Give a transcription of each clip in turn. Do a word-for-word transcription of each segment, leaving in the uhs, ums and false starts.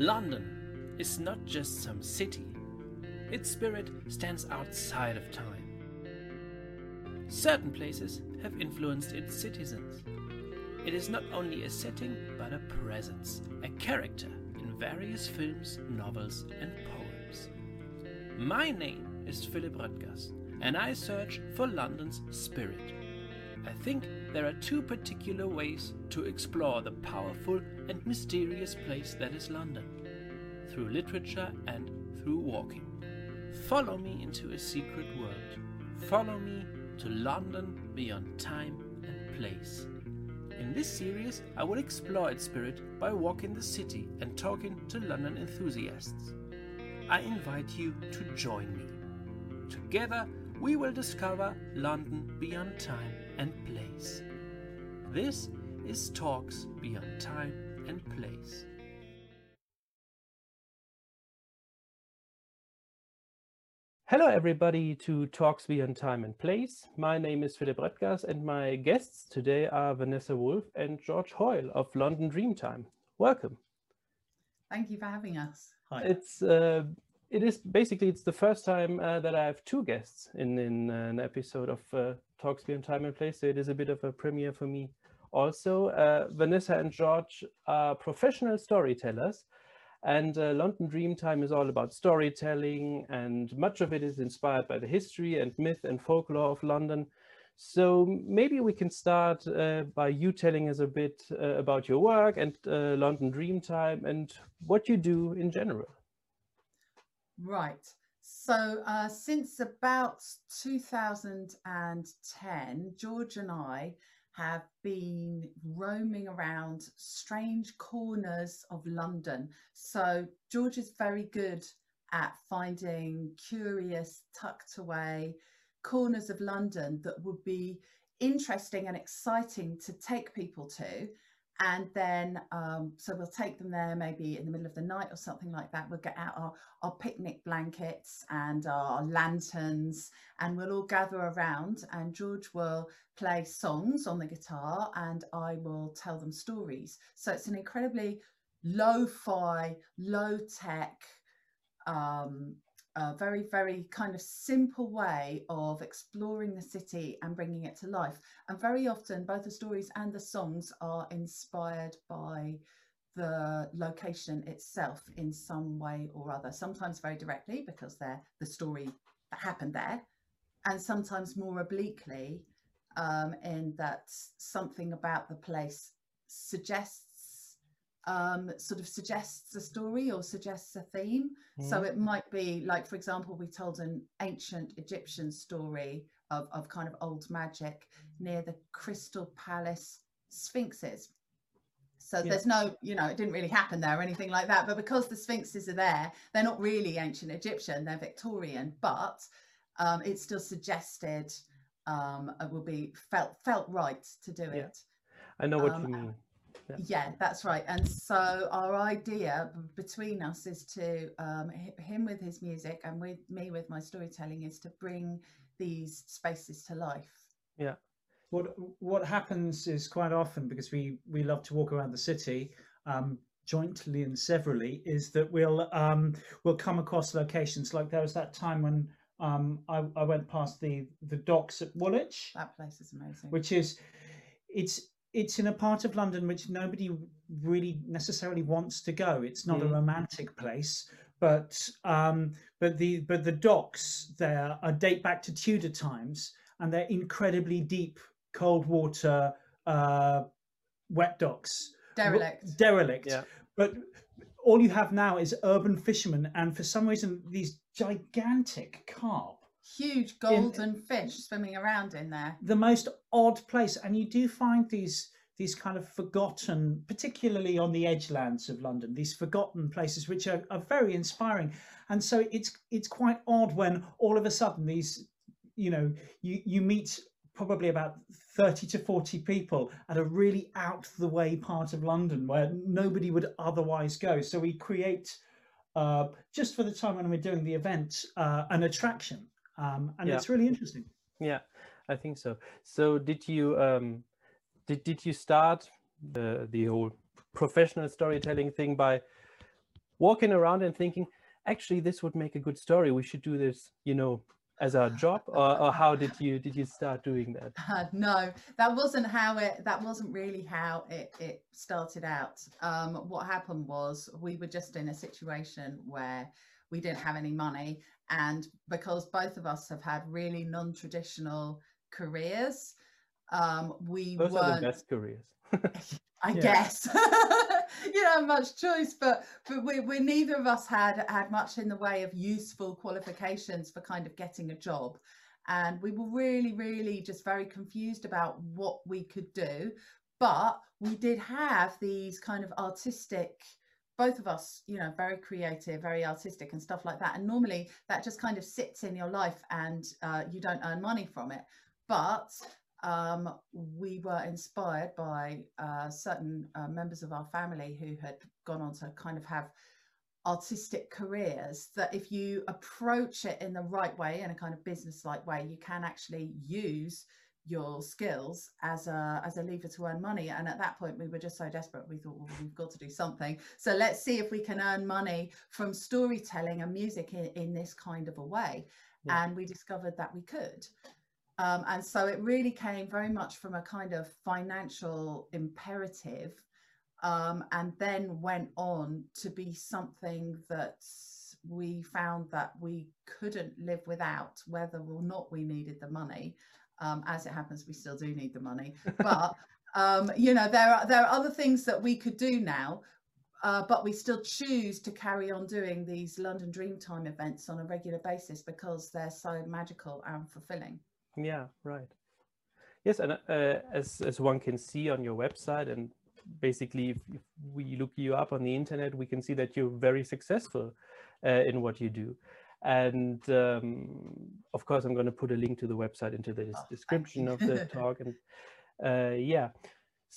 London is not just some city. Its spirit stands outside of time. Certain places have influenced its citizens. It is not only a setting, but a presence, a character in various films, novels and poems. My name is Philipp Röttgers, and I search for London's spirit. I think there are two particular ways to explore the powerful and mysterious place that is London, through literature and through walking. Follow me into a secret world. Follow me to London beyond time and place. In this series, I will explore its spirit by walking the city and talking to London enthusiasts. I invite you to join me. Together, we will discover London beyond time and place. This is Talks Beyond Time and Place. Hello everybody to Talks Beyond Time and Place. My name is Philipp Röttgers and my guests today are Vanessa Woolf and George Hoyle of London Dreamtime. Welcome. Thank you for having us. Hi. It's uh, it is basically it's the first time uh, that I have two guests in, in an episode of uh, Talks Beyond Time and Place, so it is a bit of a premiere for me also. Uh, Vanessa and George are professional storytellers. And uh, London Dreamtime is all about storytelling, and much of it is inspired by the history and myth and folklore of London. So maybe we can start uh, by you telling us a bit uh, about your work and uh, London Dreamtime and what you do in general. Right. So uh, since about two thousand ten, George and I have been roaming around strange corners of London. So George is very good at finding curious, tucked away corners of London that would be interesting and exciting to take people to. And then, um, so we'll take them there maybe in the middle of the night or something like that. We'll get out our, our picnic blankets and our lanterns and we'll all gather around and George will play songs on the guitar and I will tell them stories. So it's an incredibly lo-fi, low-tech, um, a very, very kind of simple way of exploring the city and bringing it to life. And very often, both the stories and the songs are inspired by the location itself in some way or other, sometimes very directly because they're the story that happened there, and sometimes more obliquely um, in that something about the place suggests um sort of suggests a story or suggests a theme. Mm. So it might be like, for example, we told an ancient Egyptian story of, of kind of old magic near the Crystal Palace Sphinxes. So yeah. There's no, you know, it didn't really happen there or anything like that, but because the Sphinxes are there, they're not really ancient Egyptian, they're Victorian, but um it's still suggested um it will be felt felt right to do yeah. it. I know what um, you mean. Yeah. yeah, that's right. And so our idea between us is to um, him with his music and with me with my storytelling is to bring these spaces to life. Yeah. What what happens is quite often, because we, we love to walk around the city um, jointly and severally, is that we'll um, we'll come across locations. Like there was that time when um, I, I went past the the docks at Woolwich. That place is amazing. Which is it's. It's in a part of London which nobody really necessarily wants to go. It's not mm. a romantic place, but um, but the but the docks there are date back to Tudor times, and they're incredibly deep, cold water, uh, wet docks. Derelict. Derelict. Yeah. But all you have now is urban fishermen, and for some reason, these gigantic carp. Huge golden in, fish swimming around in there. The most odd place, and you do find these these kind of forgotten, particularly on the edgelands of London, these forgotten places which are, are very inspiring. And so it's it's quite odd when all of a sudden these, you know, you you meet probably about thirty to forty people at a really out the way part of London where nobody would otherwise go. So we create uh, just for the time when we're doing the event uh, an attraction. Um, and yeah. It's really interesting. Yeah, I think so. So did you um, did did you start the the whole professional storytelling thing by walking around and thinking, actually, this would make a good story. We should do this, you know, as our job, or, or how did you did you start doing that? Uh, no, that wasn't how it. That wasn't really how it, it started out. Um, what happened was we were just in a situation where we didn't have any money, and because both of us have had really non-traditional careers, um, we were the best careers. I yeah. guess you don't have much choice, but but we, we neither of us had had much in the way of useful qualifications for kind of getting a job, and we were really really just very confused about what we could do. But we did have these kind of artistic, both of us, you know, very creative, very artistic and stuff like that, and normally that just kind of sits in your life and uh, you don't earn money from it. But Um, we were inspired by uh, certain uh, members of our family who had gone on to kind of have artistic careers, that if you approach it in the right way, in a kind of business-like way, you can actually use your skills as a as a lever to earn money. And at that point we were just so desperate, we thought, well, we've got to do something, so let's see if we can earn money from storytelling and music in, in this kind of a way. Yeah. And we discovered that we could. Um, and so it really came very much from a kind of financial imperative, um, and then went on to be something that we found that we couldn't live without, whether or not we needed the money. Um, as it happens, we still do need the money. But, um, you know, there are, there are other things that we could do now, uh, but we still choose to carry on doing these London Dreamtime events on a regular basis because they're so magical and fulfilling. Yeah, right. Yes, and uh, as as one can see on your website, and basically if, if we look you up on the internet, we can see that you're very successful uh, in what you do. And um, of course, I'm going to put a link to the website into the oh, description of the talk. And uh, yeah,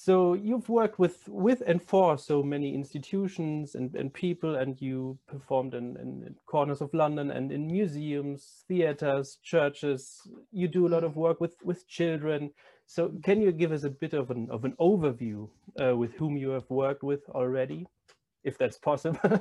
so you've worked with with and for so many institutions and, and people, and you performed in, in, in corners of London and in museums, theaters, churches. You do a lot of work with with children. So can you give us a bit of an of an overview uh, with whom you have worked with already, if that's possible?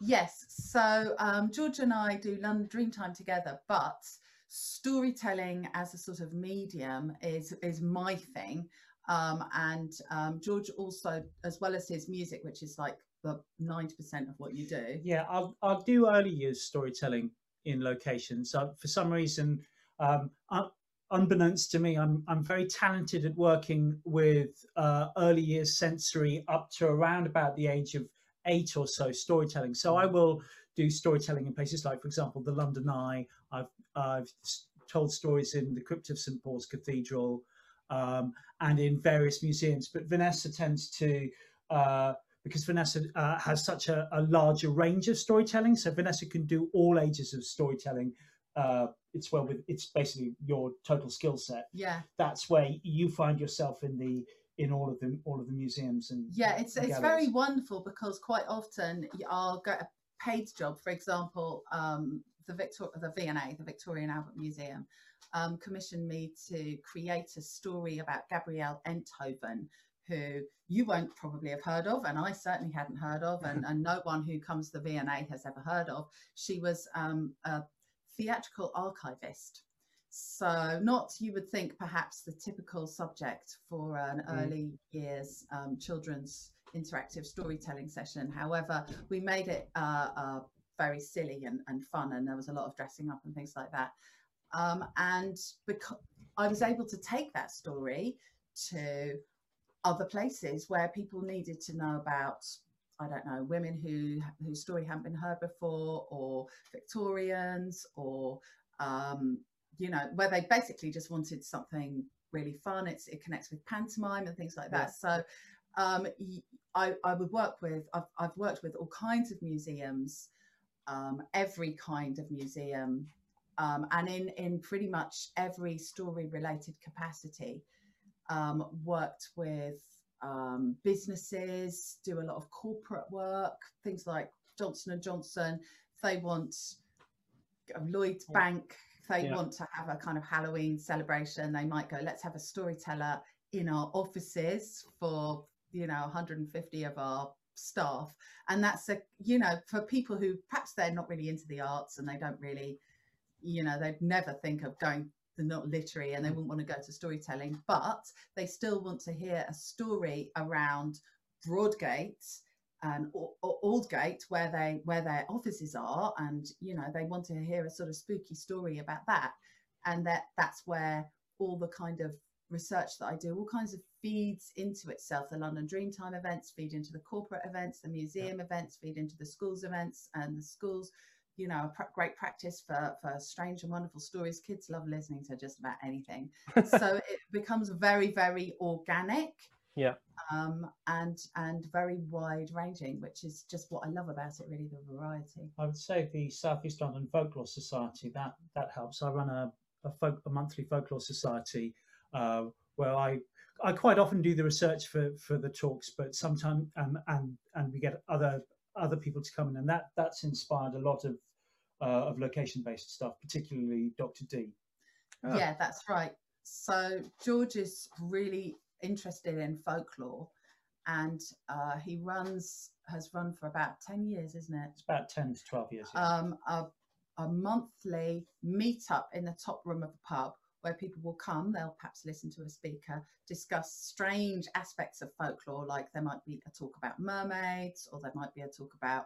Yes, so um, George and I do London Dreamtime together, but storytelling as a sort of medium is is my thing. Um, and um, George also, as well as his music, which is like the ninety percent of what you do. Yeah, I'll, I'll do early years storytelling in locations. So for some reason, um, un unbeknownst to me, I'm, I'm very talented at working with uh, early years sensory up to around about the age of eight or so storytelling. So I will do storytelling in places like, for example, the London Eye. I've, I've told stories in the crypt of Saint Paul's Cathedral. Um, and in various museums. But Vanessa tends to, uh, because Vanessa uh, has such a, a larger range of storytelling, so Vanessa can do all ages of storytelling. Uh, it's well, with, it's basically your total skill set. Yeah, that's where you find yourself in the in all of them, all of the museums and yeah, it's and it's galleries. Very wonderful, because quite often I'll get a paid job, for example. Um, The, Victor the V and A, the Victorian Albert Museum, um, commissioned me to create a story about Gabrielle Enthoven, who you won't probably have heard of, and I certainly hadn't heard of, and, and no one who comes to the V and A has ever heard of. She was um, a theatrical archivist. So not, you would think, perhaps the typical subject for an mm. early years um, children's interactive storytelling session. However, we made it uh, uh, very silly and, and fun, and there was a lot of dressing up and things like that. Um, and because I was able to take that story to other places where people needed to know about, I don't know, women who whose story hadn't been heard before, or Victorians, or um, you know, where they basically just wanted something really fun. It's, it connects with pantomime and things like that. Yeah. So um, I, I would work with, I've, I've worked with all kinds of museums. Um, every kind of museum, um, and in, in pretty much every story related capacity, um, worked with um, businesses, do a lot of corporate work, things like Johnson and Johnson. If they want a Lloyd's yeah. Bank, if they yeah. want to have a kind of Halloween celebration, they might go, let's have a storyteller in our offices for, you know, one hundred and fifty of our staff. And that's a, you know, for people who perhaps they're not really into the arts and they don't really, you know, they'd never think of going, they're not literary and they wouldn't want to go to storytelling, but they still want to hear a story around Broadgate and or, or Aldgate where they where their offices are, and you know they want to hear a sort of spooky story about that. And that that's where all the kind of research that I do, all kinds of feeds into itself. The London Dreamtime events feed into the corporate events, the museum yeah. events feed into the schools events, and the schools, you know, a pr great practice for, for strange and wonderful stories. Kids love listening to just about anything. So it becomes very, very organic. Yeah. Um, and and very wide ranging, which is just what I love about it, really, the variety. I would say the South East London Folklore Society, that that helps. I run a a, folk, a monthly folklore society uh, where I I quite often do the research for for the talks, but sometimes um, and and we get other other people to come in, and that that's inspired a lot of uh, of location based stuff, particularly Doctor D. Oh. Yeah, that's right. So George is really interested in folklore, and uh he runs has run for about ten years, isn't it? It's about ten to twelve years, yeah. um a, a monthly meetup in the top room of a pub where people will come, they'll perhaps listen to a speaker discuss strange aspects of folklore, like there might be a talk about mermaids, or there might be a talk about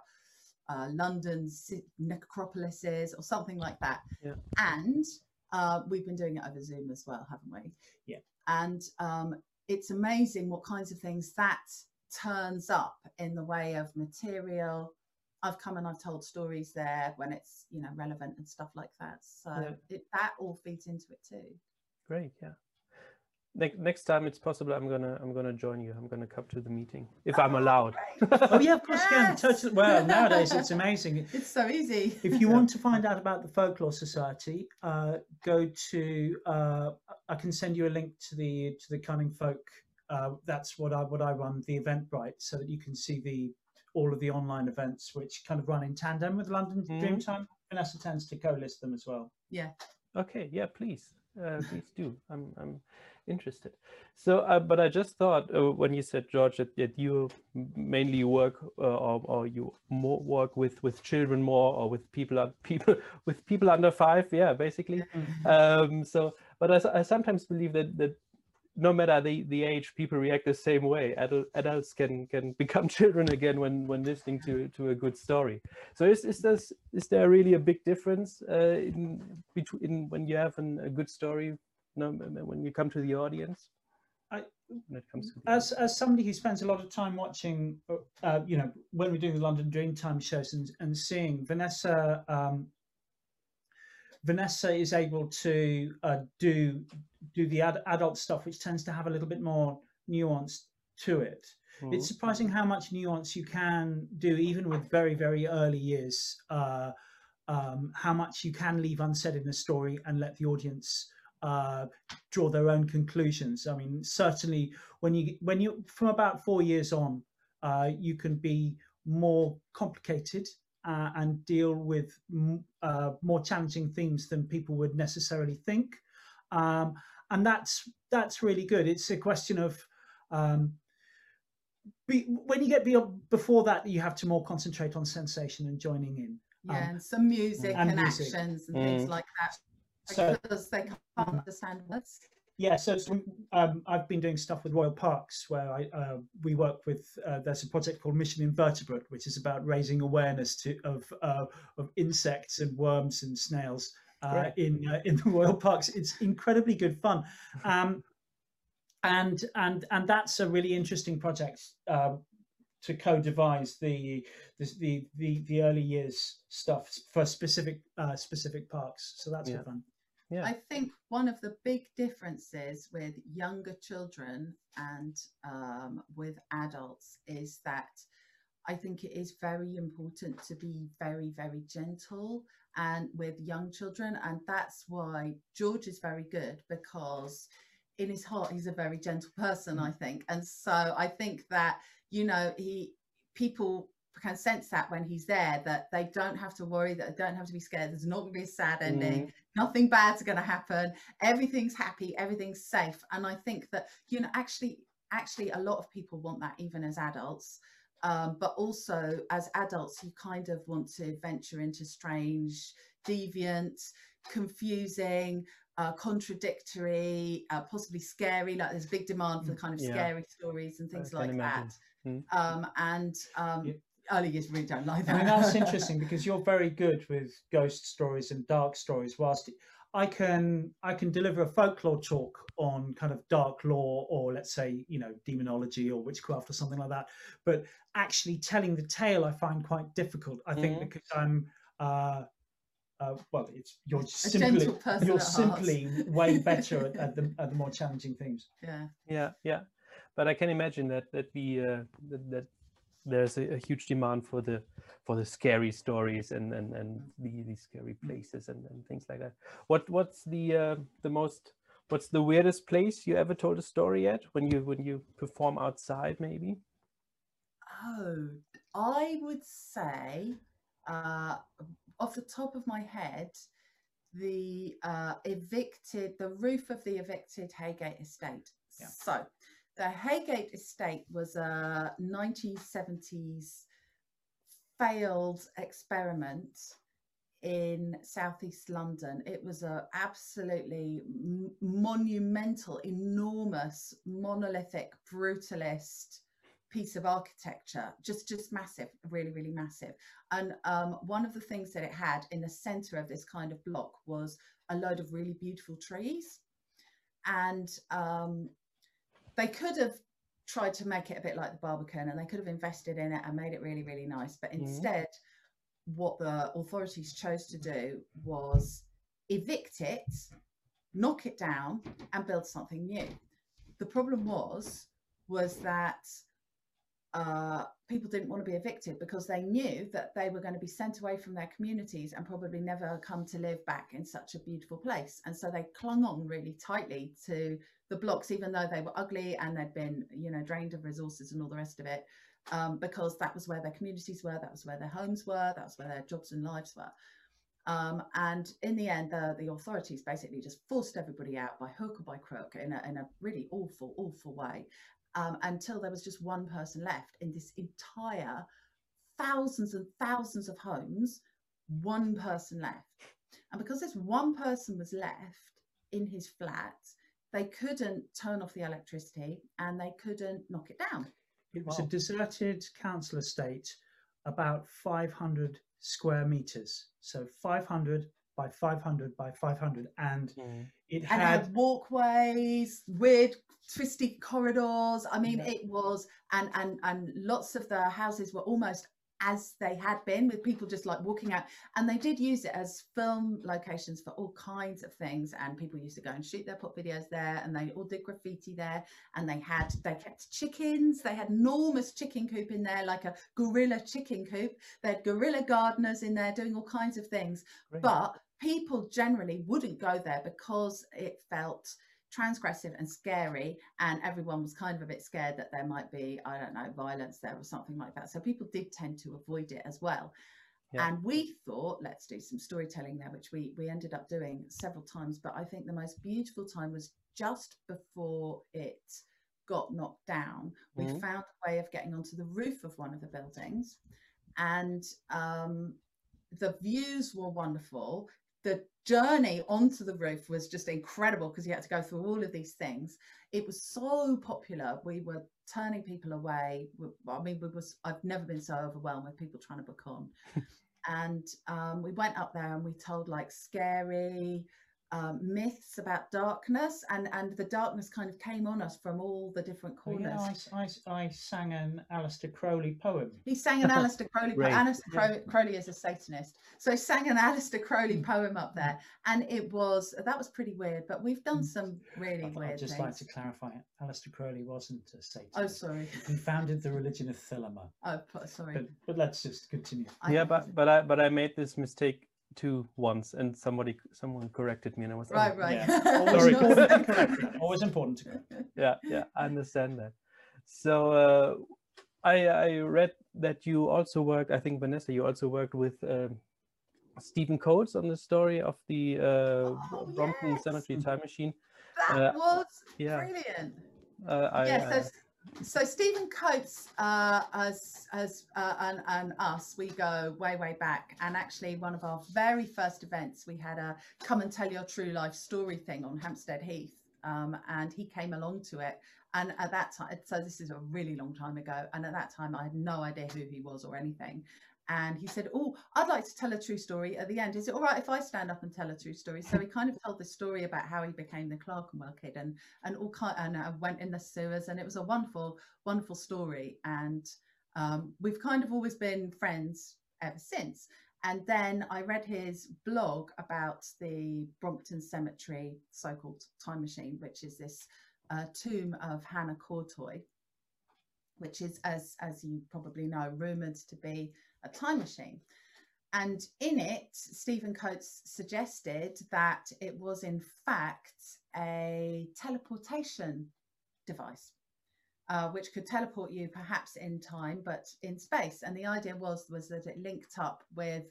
uh London's necropolises or something like that, yeah. And uh we've been doing it over Zoom as well, haven't we? Yeah. And um it's amazing what kinds of things that turns up in the way of material. I've come and I've told stories there when it's, you know, relevant and stuff like that. So yeah. it, that all feeds into it too. Great, yeah. Ne next time it's possible, I'm gonna I'm gonna join you. I'm gonna come to the meeting if oh, I'm allowed. Oh yeah, of course. Yes. You can touch, well, nowadays it's amazing. It's so easy. If you want to find out about the Folklore Society, uh, go to. Uh, I can send you a link to the to the Cunning Folk. Uh, that's what I what I run, the Eventbrite, so that you can see the all of the online events which kind of run in tandem with London mm-hmm. Dreamtime. Vanessa tends to co-list them as well. Yeah. Okay. Yeah. Please. Uh, please do. I'm. I'm interested. So uh, but I just thought uh, when you said, George, that, that you mainly work uh, or, or you more work with with children more, or with people people with people under five, yeah, basically. um so but I, I sometimes believe that that no matter the the age, people react the same way. Adult, adults can can become children again when when listening to to a good story. So is is this is there really a big difference uh, in between when you have an, a good story No, when you come to the audience? I, when it comes to the as, audience. As somebody who spends a lot of time watching, uh, you know, when we're doing the London Dreamtime shows and, and seeing, Vanessa um, Vanessa is able to uh, do do the ad adult stuff, which tends to have a little bit more nuance to it. Mm-hmm. It's surprising how much nuance you can do, even with very, very early years, uh, um, how much you can leave unsaid in a story and let the audience uh draw their own conclusions. I mean, certainly when you when you from about four years on, uh you can be more complicated uh, and deal with m uh, more challenging themes than people would necessarily think, um and that's that's really good. It's a question of um be, when you get beyond before that, you have to more concentrate on sensation and joining in, yeah, um, and some music and, and music. actions and mm. things like that. So, because they can't understand us. Yeah, so um, I've been doing stuff with Royal Parks where I, uh, we work with, uh, there's a project called Mission Invertebrate, which is about raising awareness to, of, uh, of insects and worms and snails uh, right. in, uh, in the Royal Parks. It's incredibly good fun. Um, and, and, and that's a really interesting project uh, to co-devise the the, the the the early years stuff for specific, uh, specific parks. So that's yeah. fun. Yeah. I think one of the big differences with younger children and um, with adults is that I think it is very important to be very, very gentle and with young children. And that's why George is very good, because in his heart, he's a very gentle person, I think. And so I think that, you know, he people can sense that when he's there, that they don't have to worry, that they don't have to be scared. There's not going to be a sad ending. Mm. Nothing bad's going to happen. Everything's happy. Everything's safe. And I think that, you know, actually, actually, a lot of people want that, even as adults. Um, but also as adults, you kind of want to venture into strange, deviant, confusing, uh, contradictory, uh, possibly scary. Like there's a big demand for the kind of yeah. scary stories and things like imagine. that. Mm. Um, and um, yeah. early years really don't like that. I mean, that's interesting because you're very good with ghost stories and dark stories. Whilst I can I can deliver a folklore talk on kind of dark lore, or let's say, you know, demonology or witchcraft or something like that. But actually telling the tale I find quite difficult, I think, mm. because I'm uh, uh, well, it's you're a simply you're simply heart. way better at, at the at the more challenging themes. Yeah, yeah, yeah. But I can imagine that that we uh, that. that there's a, a huge demand for the for the scary stories and and and the, the scary places and, and things like that. What what's the uh, the most what's the weirdest place you ever told a story at when you when you perform outside maybe? Oh, I would say uh, off the top of my head, the uh, evicted the roof of the evicted Haygate estate. Yeah. So. The Haygate estate was a nineteen seventies failed experiment in southeast London. It was an absolutely monumental, enormous, monolithic, brutalist piece of architecture, just just massive, really, really massive. And um, one of the things that it had in the center of this kind of block was a load of really beautiful trees. And um, they could have tried to make it a bit like the Barbican, and they could have invested in it and made it really, really nice. But instead, yeah. what the authorities chose to do was evict it, knock it down, and build something new. The problem was, was that uh, people didn't want to be evicted because they knew that they were going to be sent away from their communities and probably never come to live back in such a beautiful place. And so they clung on really tightly to the blocks, even though they were ugly and they'd been, you know, drained of resources and all the rest of it, um, because that was where their communities were, that was where their homes were, that was where their jobs and lives were. Um, and in the end, the, the authorities basically just forced everybody out by hook or by crook in a, in a really awful, awful way, um, until there was just one person left in this entire thousands and thousands of homes, one person left. And because this one person was left in his flat, they couldn't turn off the electricity and they couldn't knock it down. It was wow. a deserted council estate, about five hundred square meters. So five hundred by five hundred by five hundred. And yeah. it, had... and it had walkways, weird twisty corridors. I mean, yeah. it was, and, and, and lots of the houses were almost as they had been, with people just like walking out, and they did use it as film locations for all kinds of things, and people used to go and shoot their pop videos there, and they all did graffiti there, and they had they kept chickens. They had enormous chicken coop in there, like a gorilla chicken coop. They had gorilla gardeners in there doing all kinds of things. Great. But people generally wouldn't go there because it felt transgressive and scary, and everyone was kind of a bit scared that there might be, I don't know, violence there or something like that. So people did tend to avoid it as well. Yeah. And we thought, let's do some storytelling there, which we we ended up doing several times. But I think the most beautiful time was just before it got knocked down. We mm-hmm. found a way of getting onto the roof of one of the buildings, and um, the views were wonderful. The journey onto the roof was just incredible because you had to go through all of these things. It was so popular. We were turning people away. I mean, we was, I've never been so overwhelmed with people trying to book on. And um, we went up there and we told like scary um, myths about darkness, and, and the darkness kind of came on us from all the different corners. Well, you know, I, I, I sang an Aleister Crowley poem. He sang an Aleister Crowley poem. Aleister yeah. Crowley is a Satanist. So he sang an Aleister Crowley poem up there, and it was, that was pretty weird, but we've done some really I, weird things. I'd just things. like to clarify, Aleister Crowley wasn't a Satanist. Oh, sorry. He founded the religion of Thelema. Oh, sorry. But, but let's just continue. I yeah, but, but, I, but I made this mistake two once, and somebody someone corrected me, and I was right, oh, right. Yeah. Always, important to correct that. Always important to correct. Yeah, yeah, I understand that. So uh, I I read that you also worked. I think Vanessa, you also worked with uh, Stephen Coates on the story of the uh, oh, Brompton yes. Cemetery time machine. That uh, was yeah. brilliant. Uh, I, yes, uh, So Stephen Coates uh, as, as, uh, and, and us, we go way, way back. And actually one of our very first events, we had a come and tell your true life story thing on Hampstead Heath. Um, and he came along to it. And at that time, so this is a really long time ago. And at that time, I had no idea who he was or anything. And he said, oh, I'd like to tell a true story at the end. Is it all right if I stand up and tell a true story? So he kind of told the story about how he became the Clerkenwell kid and and all kind and uh, went in the sewers. And it was a wonderful, wonderful story. And um, we've kind of always been friends ever since. And then I read his blog about the Brompton Cemetery so-called time machine, which is this uh, tomb of Hannah Courtois, which is, as, as you probably know, rumoured to be a time machine. And in it, Stephen Coates suggested that it was in fact a teleportation device, uh, which could teleport you perhaps in time, but in space. And the idea was, was that it linked up with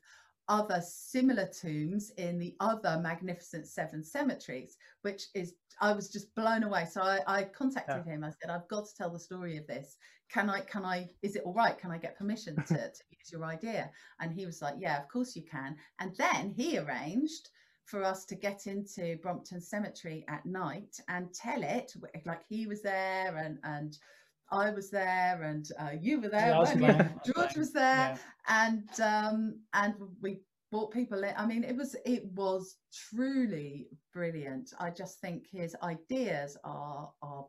other similar tombs in the other Magnificent Seven cemeteries, which is, I was just blown away. So I, I contacted yeah. him. I said, I've got to tell the story of this. Can I, can I, is it all right? Can I get permission to, to use your idea? And he was like, yeah, of course you can. And then he arranged for us to get into Brompton Cemetery at night and tell it, like he was there and, and, I was there and uh, you were there, yeah, weren't you? Mine. George was there, yeah. and um, and we brought people in. I mean, it was it was truly brilliant. I just think his ideas are are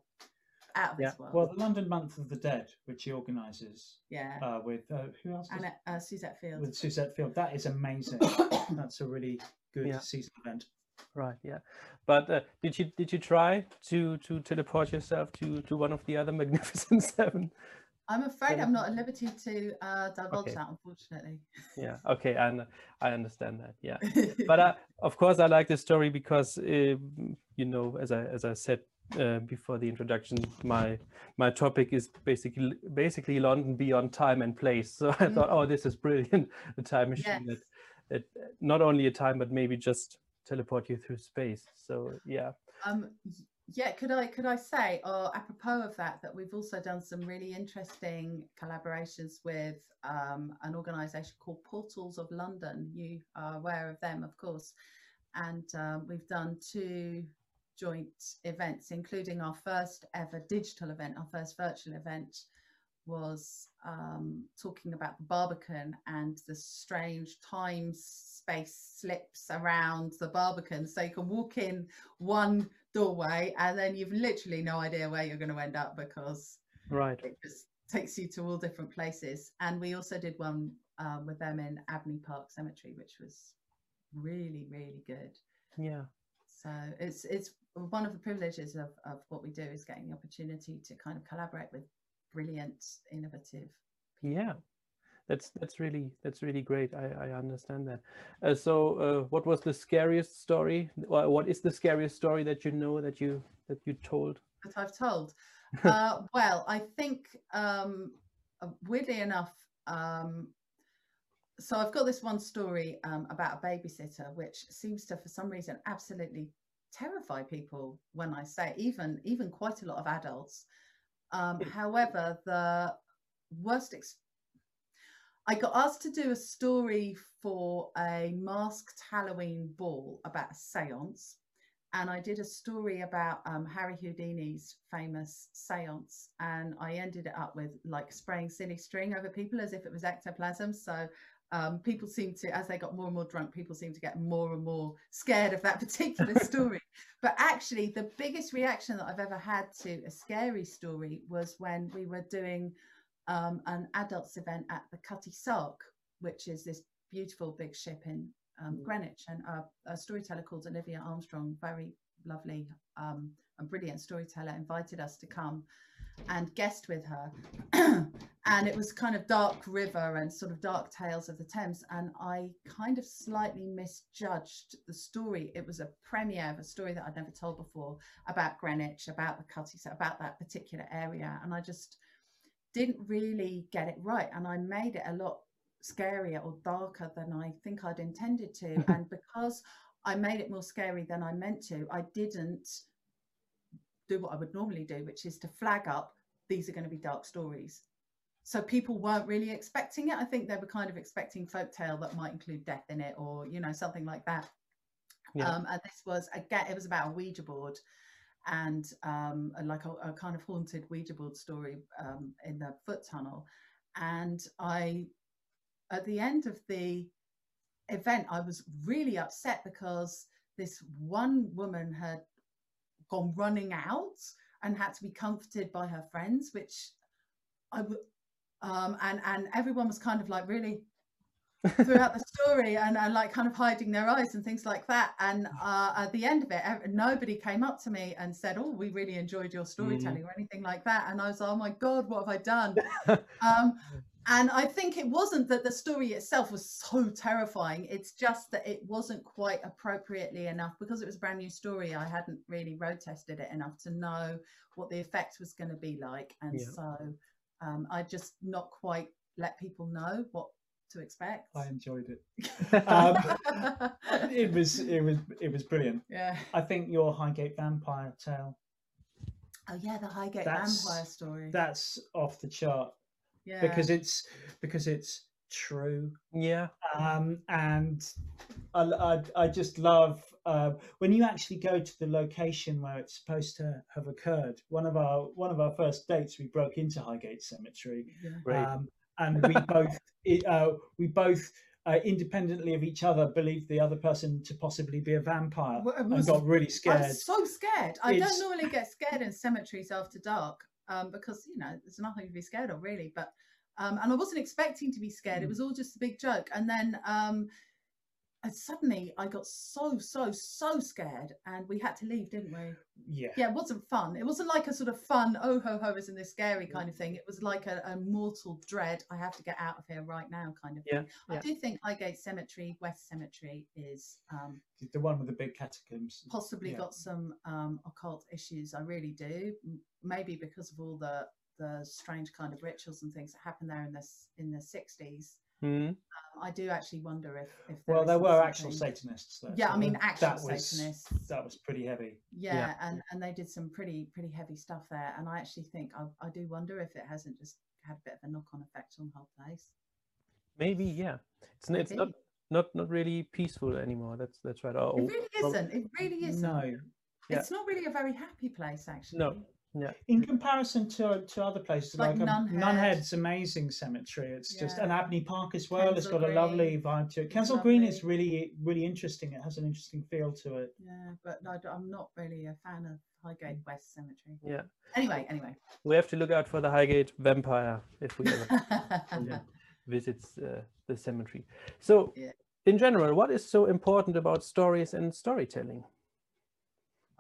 out of yeah. this world. Well, the London Month of the Dead, which he organises, yeah, uh, with uh, who else? And uh, Suzette Field. With Suzette Field, that is amazing. That's a really good yeah. season event. Right, yeah, but uh, did you did you try to to teleport yourself to to one of the other Magnificent Seven? I'm afraid yeah. I'm not at liberty to uh, divulge okay. that, unfortunately. Yeah, okay, and I understand that. Yeah, but I, of course I like this story because uh, you know, as I as I said uh, before the introduction, my my topic is basically basically London beyond time and place. So I mm. thought, oh, this is brilliant, the time machine. Yes. That, that not only a time, but maybe just teleport you through space. So yeah. Um, yeah, could I could I say, or apropos of that, that we've also done some really interesting collaborations with um, an organisation called Portals of London. You are aware of them, of course, and um, we've done two joint events, including our first ever digital event. Our first virtual event was um, talking about the Barbican and the strange time space slips around the Barbican. So you can walk in one doorway and then you've literally no idea where you're going to end up, because right. it just takes you to all different places. And we also did one um, with them in Abney Park Cemetery, which was really, really good. Yeah. So it's, it's one of the privileges of, of what we do is getting the opportunity to kind of collaborate with brilliant, innovative people. Yeah, that's that's really that's really great. I, I understand that. Uh, so, uh, what was the scariest story? Or what is the scariest story that you know that you that you told? That I've told. uh, well, I think um, weirdly enough, um, so I've got this one story um, about a babysitter, which seems to, for some reason, absolutely terrify people when I say, even even quite a lot of adults. Um, however, the worst, ex I got asked to do a story for a masked Halloween ball about a seance, and I did a story about um, Harry Houdini's famous seance, and I ended it up with like spraying silly string over people as if it was ectoplasm. So um, people seemed to, as they got more and more drunk, people seemed to get more and more scared of that particular story. But actually, the biggest reaction that I've ever had to a scary story was when we were doing um, an adults event at the Cutty Sark, which is this beautiful big ship in um, mm. Greenwich. And a, a storyteller called Olivia Armstrong, very lovely um, and brilliant storyteller, invited us to come and guest with her. And it was kind of dark river and sort of dark tales of the Thames. And I kind of slightly misjudged the story. It was a premiere of a story that I'd never told before about Greenwich, about the Cutty, about that particular area. And I just didn't really get it right. And I made it a lot scarier or darker than I think I'd intended to. And because I made it more scary than I meant to, I didn't do what I would normally do, which is to flag up these are going to be dark stories. So people weren't really expecting it. I think they were kind of expecting folktale that might include death in it, or, you know, something like that. Yeah. Um, and this was, again, it was about a Ouija board, and um, like a, a kind of haunted Ouija board story um, in the foot tunnel. And I, at the end of the event, I was really upset because this one woman had gone running out and had to be comforted by her friends, which I would, um, and, and everyone was kind of like really throughout the story and, and like kind of hiding their eyes and things like that. And uh, at the end of it, nobody came up to me and said, "Oh, we really enjoyed your storytelling," mm. or anything like that. And I was like, "Oh my God, what have I done?" um, and I think it wasn't that the story itself was so terrifying. It's just that it wasn't quite appropriately enough, because it was a brand new story. I hadn't really road tested it enough to know what the effect was going to be like. And yeah. so um, I just not quite let people know what to expect. I enjoyed it. um, it was it was it was brilliant. Yeah. I think your Highgate vampire tale. Oh yeah, the Highgate that's, vampire story. That's off the chart. Yeah. Because it's because it's true. Yeah. Um, and I I, I just love uh, when you actually go to the location where it's supposed to have occurred. One of our one of our first dates, we broke into Highgate Cemetery. Yeah. Right. Um, and we both, uh, we both uh, independently of each other, believed the other person to possibly be a vampire, well, was, and got really scared. I was so scared. I it's... don't normally get scared in cemeteries after dark, um, because, you know, there's nothing to be scared of really. But um, and I wasn't expecting to be scared. Mm. It was all just a big joke. And then um, and suddenly I got so, so, so scared, and we had to leave, didn't we? Yeah. Yeah, it wasn't fun. It wasn't like a sort of fun, oh, ho, ho, isn't this scary kind of thing. It was like a, a mortal dread, I have to get out of here right now kind of yeah. thing. Yeah. I do think Highgate Cemetery, West Cemetery is... Um, the one with the big catacombs. Possibly yeah. got some um, occult issues, I really do. Maybe because of all the, the strange kind of rituals and things that happened there in the, in the sixties. Mm-hmm. um, I do actually wonder if, if there well there were something. Actual Satanists though, yeah so I mean actual that was, Satanists that was pretty heavy yeah, yeah and and they did some pretty pretty heavy stuff there, and I actually think I, I do wonder if it hasn't just had a bit of a knock-on effect on the whole place maybe. Yeah, it's, maybe. It's not not not really peaceful anymore. That's that's right. Oh, it really isn't. It really isn't. No, yeah. It's not really a very happy place actually. No. Yeah. In comparison to to other places, like, like Nunhead. Nunhead's amazing cemetery. It's yeah. just, and Abney Park as well. Kensal it's got Green. A lovely vibe to it. Kensal Green is really, really interesting. It has an interesting feel to it. Yeah, but no, I'm not really a fan of Highgate West Cemetery. Yeah. Anyway, anyway. We have to look out for the Highgate vampire if we ever visit uh, the cemetery. So, yeah. in general, what is so important about stories and storytelling?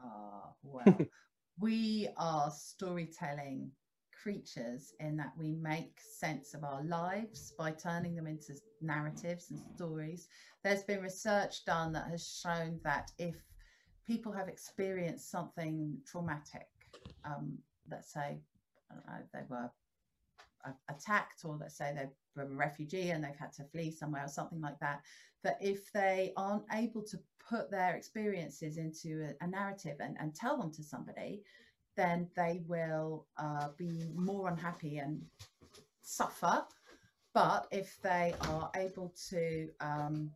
Ah, uh, well. We are storytelling creatures in that we make sense of our lives by turning them into narratives and stories. There's been research done that has shown that if people have experienced something traumatic, um, let's say, I don't know, they were uh, attacked, or let's say they were a refugee and they've had to flee somewhere or something like that, that if they aren't able to put their experiences into a, a narrative and, and tell them to somebody, then they will uh, be more unhappy and suffer. But if they are able to, um,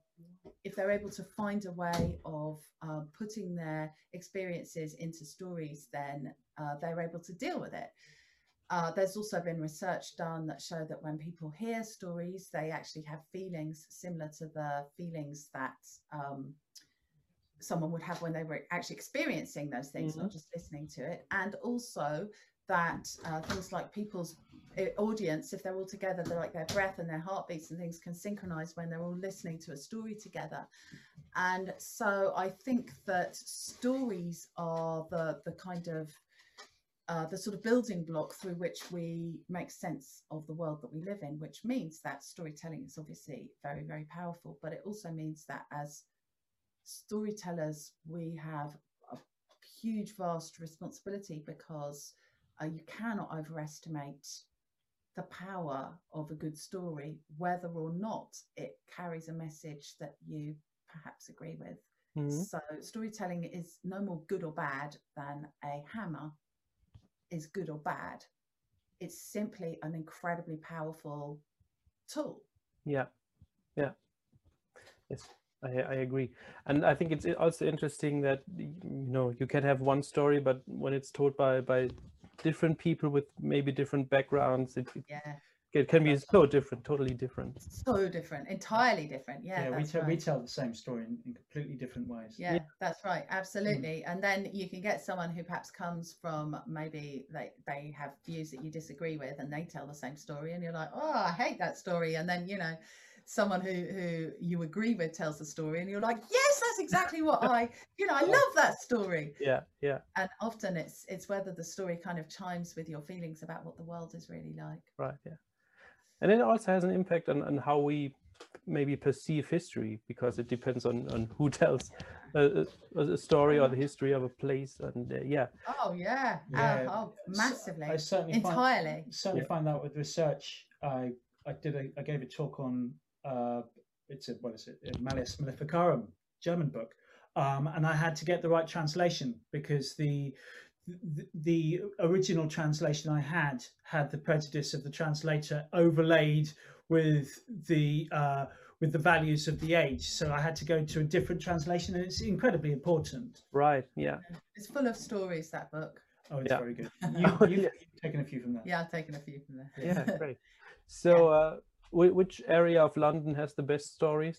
if they're able to find a way of uh, putting their experiences into stories, then uh, they're able to deal with it. Uh, there's also been research done that show that when people hear stories, they actually have feelings similar to the feelings that um, someone would have when they were actually experiencing those things, mm-hmm. not just listening to it. And also that uh, things like people's audience, if they're all together, they're like their breath and their heartbeats and things can synchronize when they're all listening to a story together. And so I think that stories are the, the kind of Uh, the sort of building block through which we make sense of the world that we live in, which means that storytelling is obviously very, very powerful, but it also means that as storytellers, we have a huge, vast responsibility, because uh, you cannot overestimate the power of a good story, whether or not it carries a message that you perhaps agree with. Mm-hmm. So storytelling is no more good or bad than a hammer is good or bad. it's simply an incredibly powerful tool. Yeah, yeah, yes, I, I agree. And I think it's also interesting that, you know, you can have one story, but when it's told by by different people with maybe different backgrounds, it, yeah. it can be so different, totally different. So different, entirely different. Yeah, yeah, we tell, right. we tell the same story in, in completely different ways. Yeah, yeah. That's right, absolutely. Mm. And then you can get someone who perhaps comes from, maybe they, they have views that you disagree with, and they tell the same story, and you're like, oh, I hate that story. And then, you know, someone who, who you agree with tells the story, and you're like, yes, that's exactly what I, you know, I love that story. Yeah, yeah. And often it's, it's whether the story kind of chimes with your feelings about what the world is really like. Right, yeah. And it also has an impact on, on how we maybe perceive history, because it depends on, on who tells a, a, a story or the history of a place. And uh, yeah. Oh, yeah. yeah. Uh, oh, massively. I certainly Entirely. Find, certainly yeah. find that with research. I, I, did a, I gave a talk on, uh, it's a, what is it, Malleus Maleficarum, German book. Um, and I had to get the right translation, because the The, the original translation I had had the prejudice of the translator overlaid with the uh, with the values of the age, so I had to go to a different translation, and it's incredibly important. Right, yeah. It's full of stories, that book. Oh, it's yeah. very good. You, oh, you've, yeah. you've taken a few from that. Yeah, I've taken a few from there. Yeah, great. So, uh, which area of London has the best stories?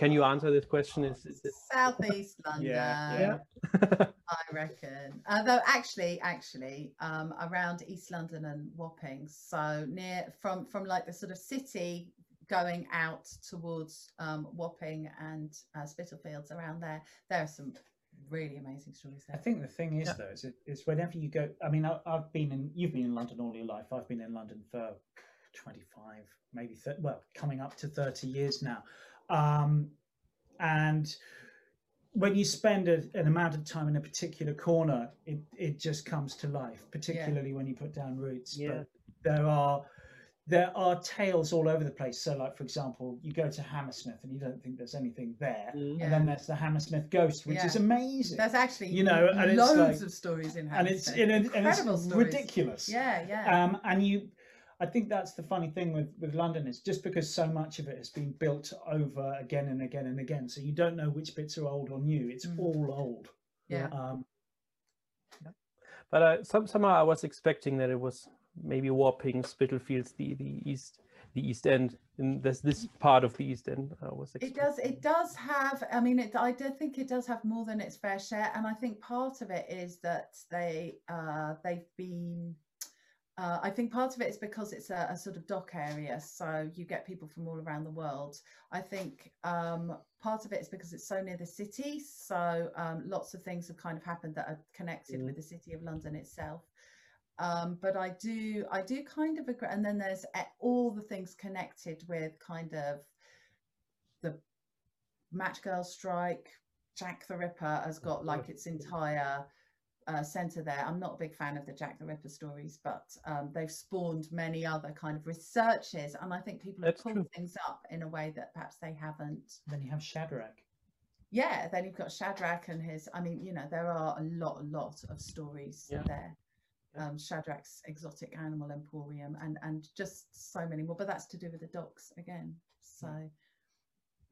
Can you answer this question? Is, is it... Southeast London, yeah, yeah. I reckon. Although actually, actually, um, around East London and Wapping, so near from from like the sort of city going out towards um, Wapping and uh, Spitalfields, around there, there are some really amazing stories there. I think the thing is yeah. though, is, it, is whenever you go. I mean, I, I've been in. You've been in London all your life. I've been in London for twenty-five, maybe thirty, well, coming up to thirty years now. Um, and when you spend a, an amount of time in a particular corner, it, it just comes to life, particularly yeah. when you put down roots. Yeah. But there are, there are tales all over the place. So like, for example, you go to Hammersmith and you don't think there's anything there. Yeah. And then there's the Hammersmith ghost, which yeah. is amazing. There's actually, you know, and loads it's like, of stories in Hammersmith. And it's, and, and it's ridiculous. Yeah, yeah. Um, and you... I think that's the funny thing with, with London, is just because so much of it has been built over again and again and again, so you don't know which bits are old or new. It's mm. all old. Yeah. Um, yeah. But uh, some, somehow I was expecting that it was maybe Wapping, Spitalfields, the the east the East End, and this this part of the East End. I was expecting. It does. It does have. I mean, it, I do think it does have more than its fair share, and I think part of it is that they uh, they've been. Uh, I think part of it is because it's a, a sort of dock area, so you get people from all around the world. I think um, part of it is because it's so near the city, so um, lots of things have kind of happened that are connected mm. with the city of London itself. Um, but I do, I do kind of agree. And then there's all the things connected with kind of the Match Girl strike. Jack the Ripper has got like its entire. Uh, centre there. I'm not a big fan of the Jack the Ripper stories, but um, they've spawned many other kind of researches, and I think people have pulled things up in a way that perhaps they haven't. Then you have Shadrach. Yeah, then you've got Shadrach and his, I mean, you know, there are a lot, a lot of stories yeah. there. Um, Shadrach's Exotic Animal Emporium and, and just so many more, but that's to do with the docks again. So,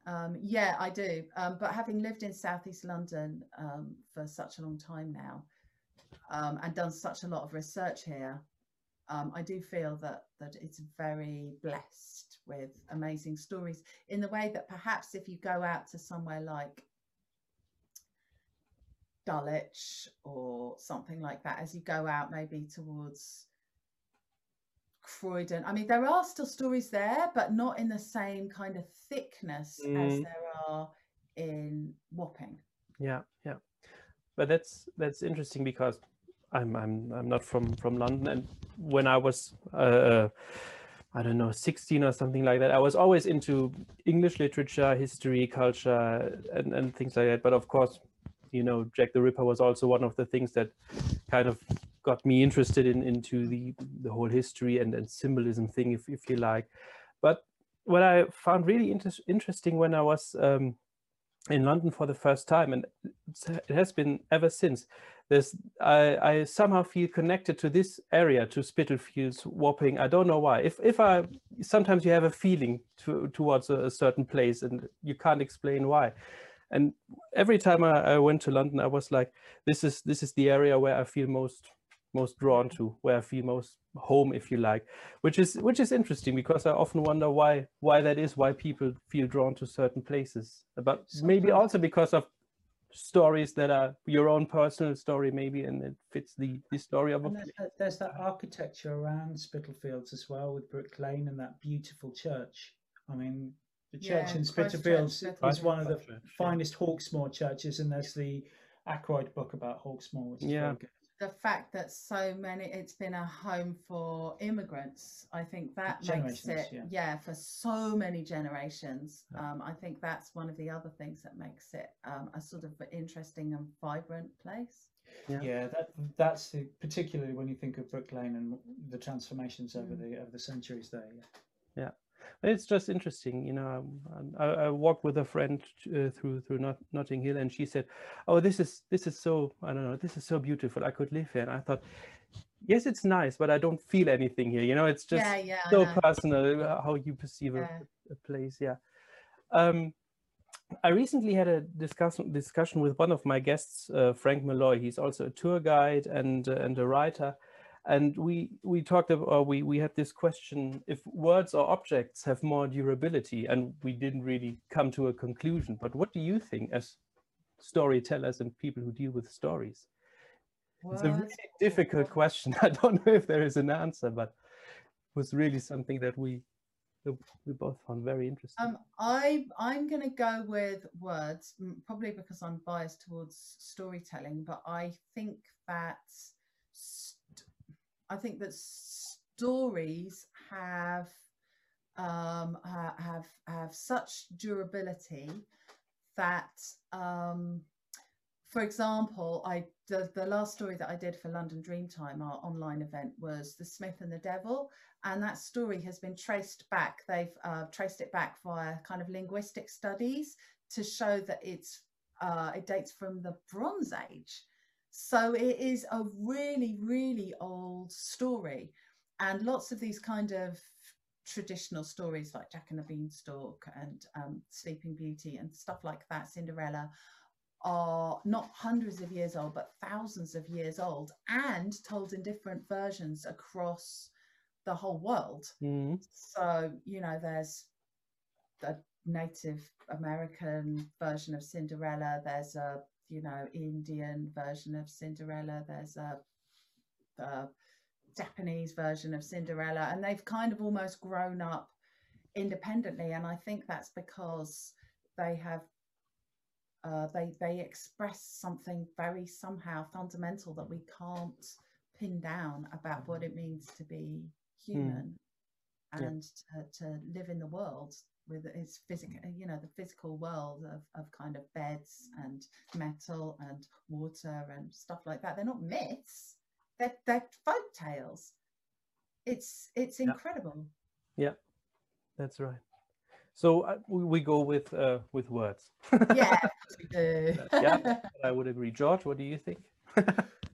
um, yeah, I do. Um, but having lived in Southeast London um, for such a long time now, Um, and done such a lot of research here, um, I do feel that that it's very blessed with amazing stories, in the way that perhaps if you go out to somewhere like Dulwich or something like that, as you go out maybe towards Croydon, I mean, there are still stories there, but not in the same kind of thickness mm. as there are in Wapping. Yeah, yeah. But that's that's interesting, because I'm I'm I'm not from from London, and when I was uh, I don't know sixteen or something like that, I was always into English literature, history, culture, and and things like that. But of course, you know, Jack the Ripper was also one of the things that kind of got me interested in into the the whole history and and symbolism thing, if if you like. But what I found really inter interesting when I was um, in London for the first time, and it has been ever since, There's, I, I somehow feel connected to this area, to Spitalfields, Wapping. I don't know why. If, if I, sometimes you have a feeling to, towards a, a certain place and you can't explain why. And every time I, I went to London, I was like, this is, this is the area where I feel most, most drawn to, where I feel most home, if you like, which is, which is interesting, because I often wonder why, why that is, why people feel drawn to certain places, but maybe also because of stories that are your own personal story, maybe, and it fits the, the story of a place. There's, there's that architecture around Spitalfields as well, with Brick Lane and that beautiful church. I mean, the church yeah, in Spitalfields church, is one of the church, finest yeah. Hawksmoor churches, and there's the Ackroyd book about Hawksmoor, which is yeah. very good. The fact that so many, it's been a home for immigrants, I think that makes it, yeah. yeah, for so many generations. Yeah. Um, I think that's one of the other things that makes it um, a sort of interesting and vibrant place. Yeah, yeah that, that's the, particularly when you think of Brick Lane and the transformations over mm. the over the centuries there. Yeah. yeah. It's just interesting, you know. I, I walked with a friend uh, through through Not Notting Hill, and she said, "Oh, this is this is so I don't know. This is so beautiful. I could live here." And I thought, yes, it's nice, but I don't feel anything here. You know, it's just yeah, yeah, so yeah. personal how you perceive yeah. a, a place. Yeah. Um, I recently had a discussion discussion with one of my guests, uh, Frank Malloy. He's also a tour guide and uh, and a writer. And we we talked about, or we we had this question, if words or objects have more durability, and we didn't really come to a conclusion. But what do you think, as storytellers and people who deal with stories? What? It's a really difficult question. I don't know if there is an answer, but it was really something that we that we both found very interesting. Um, I I'm going to go with words, probably because I'm biased towards storytelling, but I think that. I think that stories have um, ha have have such durability that, um, for example, I the, the last story that I did for London Dreamtime, our online event, was The Smith and the Devil, and that story has been traced back. They've uh, traced it back via kind of linguistic studies to show that it's uh, it dates from the Bronze Age. So it is a really, really old story, and lots of these kind of traditional stories like Jack and the Beanstalk and um, Sleeping Beauty and stuff like that, Cinderella, are not hundreds of years old, but thousands of years old, and told in different versions across the whole world. Mm. So, you know, there's a Native American version of Cinderella, there's a you know, Indian version of Cinderella, there's a, a Japanese version of Cinderella, and they've kind of almost grown up independently. And I think that's because they have, uh, they, they express something very somehow fundamental that we can't pin down about what it means to be human mm. and yeah. to, to live in the world. With its physical, you know, the physical world of, of kind of beds and metal and water and stuff like that. They're not myths, they're, they're folk tales. It's, it's incredible. Yeah, yeah. That's right. So uh, we, we go with, uh, with words. Yeah, we do. Yeah, I would agree. George, what do you think?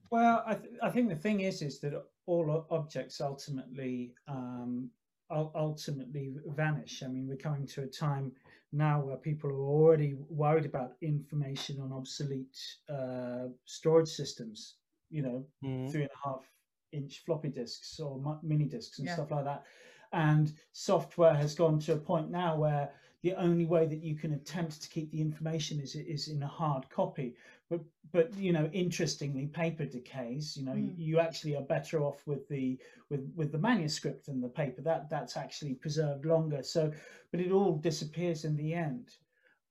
Well, I, th I think the thing is, is that all objects ultimately, um, ultimately vanish. I mean, we're coming to a time now where people are already worried about information on obsolete uh, storage systems, you know, mm. three and a half inch floppy disks or mini disks and yeah. stuff like that. And software has gone to a point now where the only way that you can attempt to keep the information is is in a hard copy. But, but you know, interestingly, paper decays. You know, mm. you actually are better off with the with with the manuscript than the paper. That that's actually preserved longer. So, but it all disappears in the end.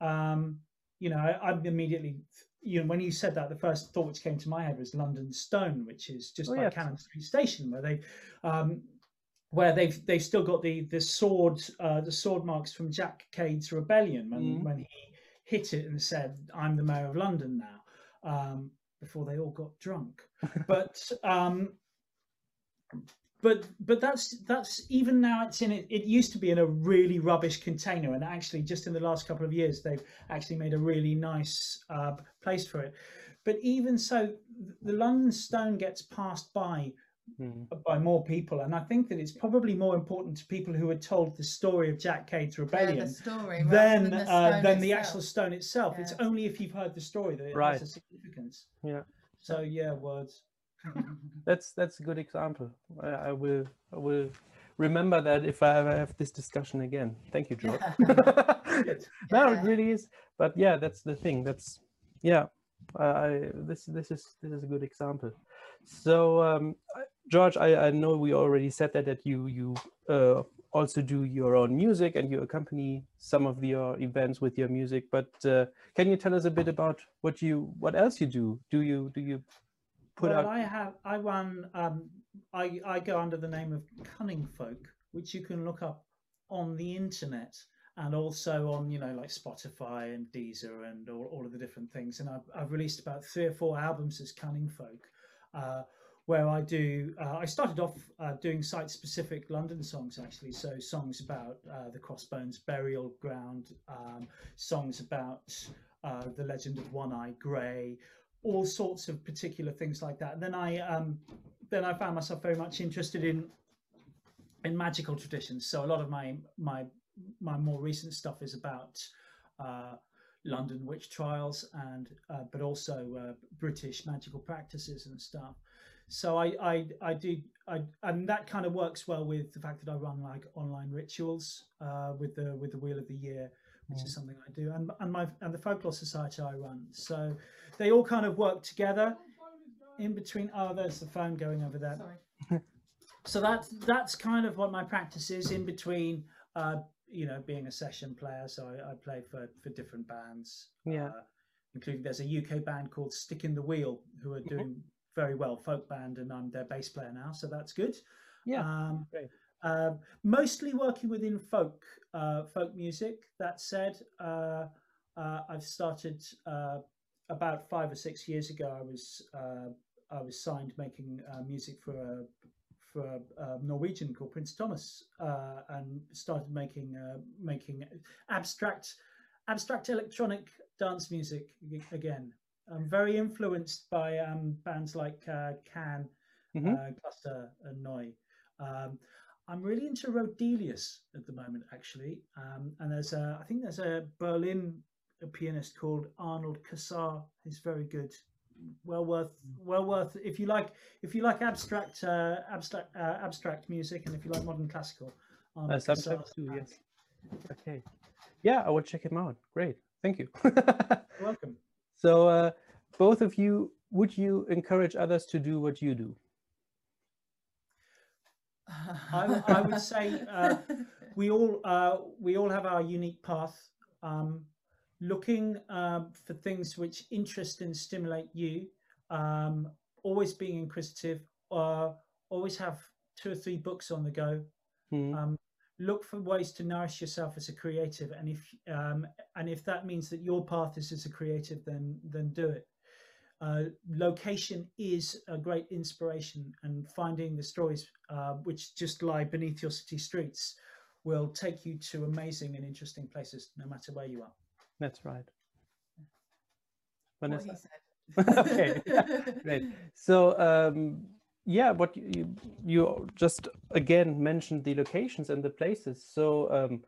Um, you know, I, I'm immediately, you know, when you said that, the first thought which came to my head was London Stone, which is just oh, by yeah. Cannon Street Station, where they. Um, Where they've they've still got the the sword uh, the sword marks from Jack Cade's rebellion when mm. when he hit it and said, "I'm the mayor of London now," um, before they all got drunk. But um, but but that's that's even now it's in it. It used to be in a really rubbish container, and actually just in the last couple of years they've actually made a really nice uh, place for it. But even so, the London Stone gets passed by mm. by more people, and I think that it's probably more important to people who are told the story of Jack Cade's rebellion yeah, the story, than than, the, uh, than the actual stone itself. Yeah. It's only if you've heard the story that it right. has a significance. Yeah. So yeah, words. that's that's a good example. I, I will I will remember that if I ever have this discussion again. Thank you, George. Yeah. No, it really is. But yeah, that's the thing. That's yeah. Uh, I, this this is this is a good example. So um, George, I, I know we already said that that you you uh, also do your own music and you accompany some of the, your events with your music. But uh, can you tell us a bit about what you what else you do? Do you do you put well, out? I have I run um, I I go under the name of Cunning Folk, which you can look up on the internet. And also on, you know, like Spotify and Deezer and all, all of the different things. And I've, I've released about three or four albums as Cunning Folk, uh, where I do, uh, I started off uh, doing site-specific London songs, actually. So songs about uh, the Crossbones burial ground, um, songs about uh, the legend of One Eye Gray, all sorts of particular things like that. And then I, um, then I found myself very much interested in, in magical traditions. So a lot of my, my, my more recent stuff is about uh, London witch trials and uh, but also uh, British magical practices and stuff. So I I, I do I, and that kind of works well with the fact that I run like online rituals uh, with the with the Wheel of the Year, which mm. is something I do, and and my and the folklore society I run. So they all kind of work together. In between, oh, there's the phone going over there. Sorry. So that's that's kind of what my practice is in between. Uh, you know, being a session player, so I, I play for, for different bands, yeah, uh, including there's a U K band called Stick in the Wheel who are doing mm-hmm. very well, folk band, and I'm their bass player now, so that's good. Yeah, um, great. Uh, mostly working within folk uh, folk music. That said, uh, uh, I've started uh, about five or six years ago. I was uh, I was signed making uh, music for a for a, a Norwegian called Prince Thomas, uh, and started making uh, making abstract abstract electronic dance music again. I'm very influenced by um, bands like uh, Can, mm-hmm. uh, Cluster, and Noi. Um, I'm really into Rodelius at the moment, actually, um, and there's a, I think there's a Berlin a pianist called Arnold Kassar. He's very good. Well worth, well worth. If you like, if you like abstract, uh, abstract, uh, abstract music, and if you like modern classical, um, that's abstract too. Yes. Okay. Yeah, I will check him out. Great. Thank you. You're welcome. So, uh, both of you, would you encourage others to do what you do? I, I would say uh, we all uh, we all have our unique path. Um, looking uh, for things which interest and stimulate you, um, always being inquisitive, uh, always have two or three books on the go, mm. um, look for ways to nourish yourself as a creative, and if um, and if that means that your path is as a creative, then then do it. Uh, location is a great inspiration, and finding the stories uh, which just lie beneath your city streets will take you to amazing and interesting places no matter where you are. That's right. Vanessa. What he said. Okay, yeah, great. So, um, yeah, what you, you, you just again mentioned the locations and the places. So, um,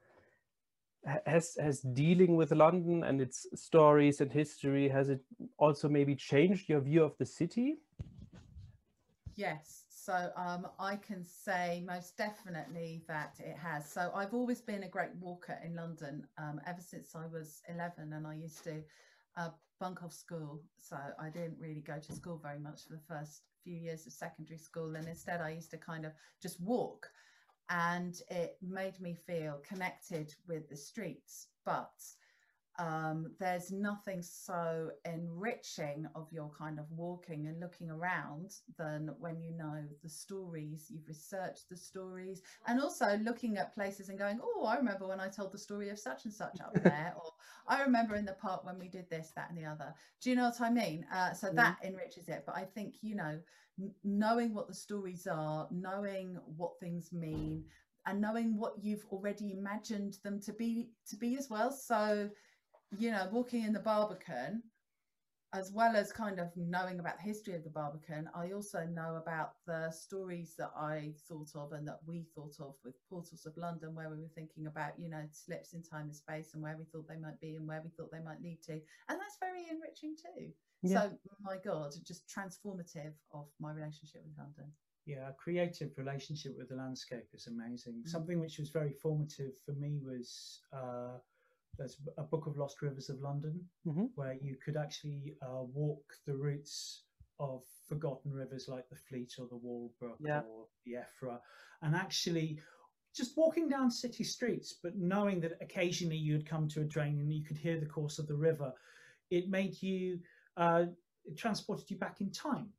has has dealing with London and its stories and history, has it also maybe changed your view of the city? Yes. So um, I can say most definitely that it has. So I've always been a great walker in London, um, ever since I was eleven, and I used to uh, bunk off school. So I didn't really go to school very much for the first few years of secondary school. And instead I used to kind of just walk, and it made me feel connected with the streets. But um, there's nothing so enriching of your kind of walking and looking around than when you know the stories, you've researched the stories, and also looking at places and going, oh, I remember when I told the story of such and such up there, or I remember in the park when we did this, that and the other. Do you know what I mean? Uh, so mm. that enriches it. But I think, you know, n- knowing what the stories are, knowing what things mean, and knowing what you've already imagined them to be, to be as well. So, you know, walking in the Barbican, as well as kind of knowing about the history of the Barbican, I also know about the stories that I thought of and that we thought of with Portals of London, where we were thinking about, you know, slips in time and space and where we thought they might be and where we thought they might lead to. And that's very enriching too. Yeah. So, my God, just transformative of my relationship with London. Yeah, a creative relationship with the landscape is amazing. Mm-hmm. Something which was very formative for me was... Uh, There's a book of Lost Rivers of London, mm-hmm. where you could actually uh, walk the routes of forgotten rivers like the Fleet or the Walbrook yeah. or the Ephra, and actually just walking down city streets, but knowing that occasionally you'd come to a drain and you could hear the course of the river. It made you, uh, it transported you back in time.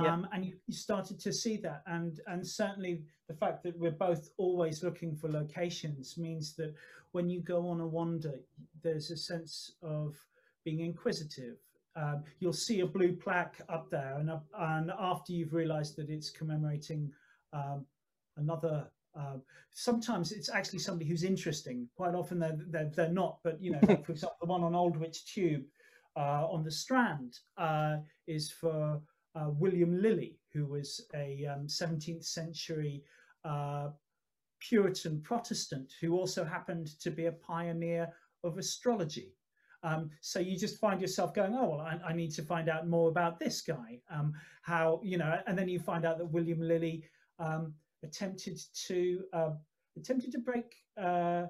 Yeah. Um, and you, you started to see that. And, and certainly the fact that we're both always looking for locations means that when you go on a wander, there's a sense of being inquisitive. Um, you'll see a blue plaque up there. And, up, and after you've realized that it's commemorating um, another, uh, sometimes it's actually somebody who's interesting. Quite often they're, they're, they're not. But, you know, like for example, the one on Aldwych Tube uh, on the Strand uh, is for... Uh, William Lilly, who was a um, seventeenth century uh, Puritan Protestant who also happened to be a pioneer of astrology. Um, so you just find yourself going, oh, well, I, I need to find out more about this guy. Um, how, you know, and then you find out that William Lilly um, attempted to uh, attempted to break uh,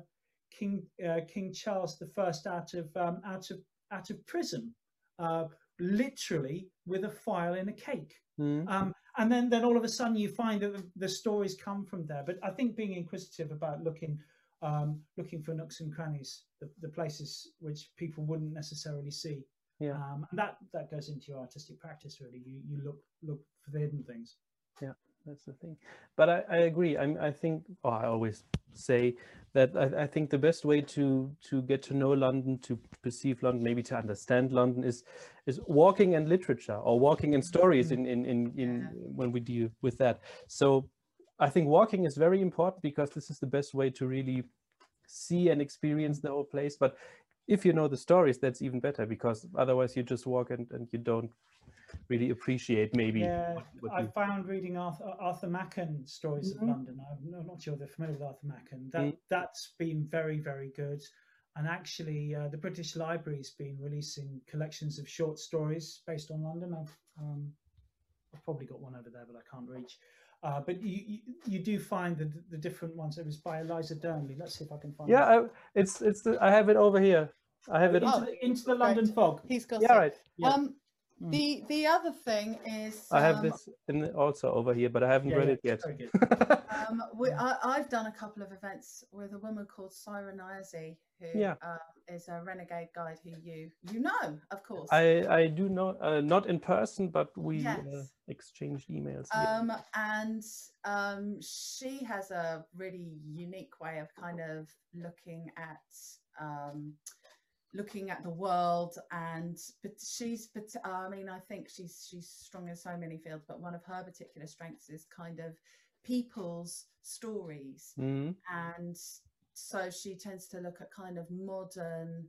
King uh, King Charles the First out of um, out of out of prison. Uh, literally with a file in a cake. Mm. Um, and then, then all of a sudden you find that the, the stories come from there. But I think being inquisitive about looking um, looking for nooks and crannies, the, the places which people wouldn't necessarily see. Yeah. Um, and that, that goes into your artistic practice, really. You, you look look for the hidden things. Yeah, that's the thing. But I, I agree. I, I think, oh, I always say that I, I think the best way to to get to know London, to perceive London, maybe to understand London, is is walking in literature or walking in stories in in in, in yeah. when we deal with that. So I think walking is very important because this is the best way to really see and experience the whole place. But if you know the stories, that's even better, because otherwise you just walk and, and you don't really appreciate maybe. Yeah, what, what I you... found reading Arthur, Arthur Macken stories mm-hmm. of London. I'm, I'm not sure they're familiar with Arthur Macken. That, mm. That's been very, very good. And actually uh, the British Library's been releasing collections of short stories based on London. I've, um, I've probably got one over there, but I can't reach. Uh, but you, you you do find the the different ones. It was by Eliza Dernley. Let's see if I can find. Yeah, it. I, it's it's the, I have it over here. I have it oh, into the, into the London right. fog. He's got yeah, it. Right. Yeah. Um, mm. the the other thing is um, I have this in the, also over here, but I haven't yeah, read yeah, it yet. um, we, I, I've done a couple of events with a woman called Syra Niazi, who yeah. um, is a renegade guide who you you know, of course. I I do know, uh, not in person, but we. Yes. Uh, exchanged emails um yeah. and um she has a really unique way of kind of looking at um looking at the world, and but she's but I mean I think she's she's strong in so many fields, but one of her particular strengths is kind of people's stories. Mm. And so she tends to look at kind of modern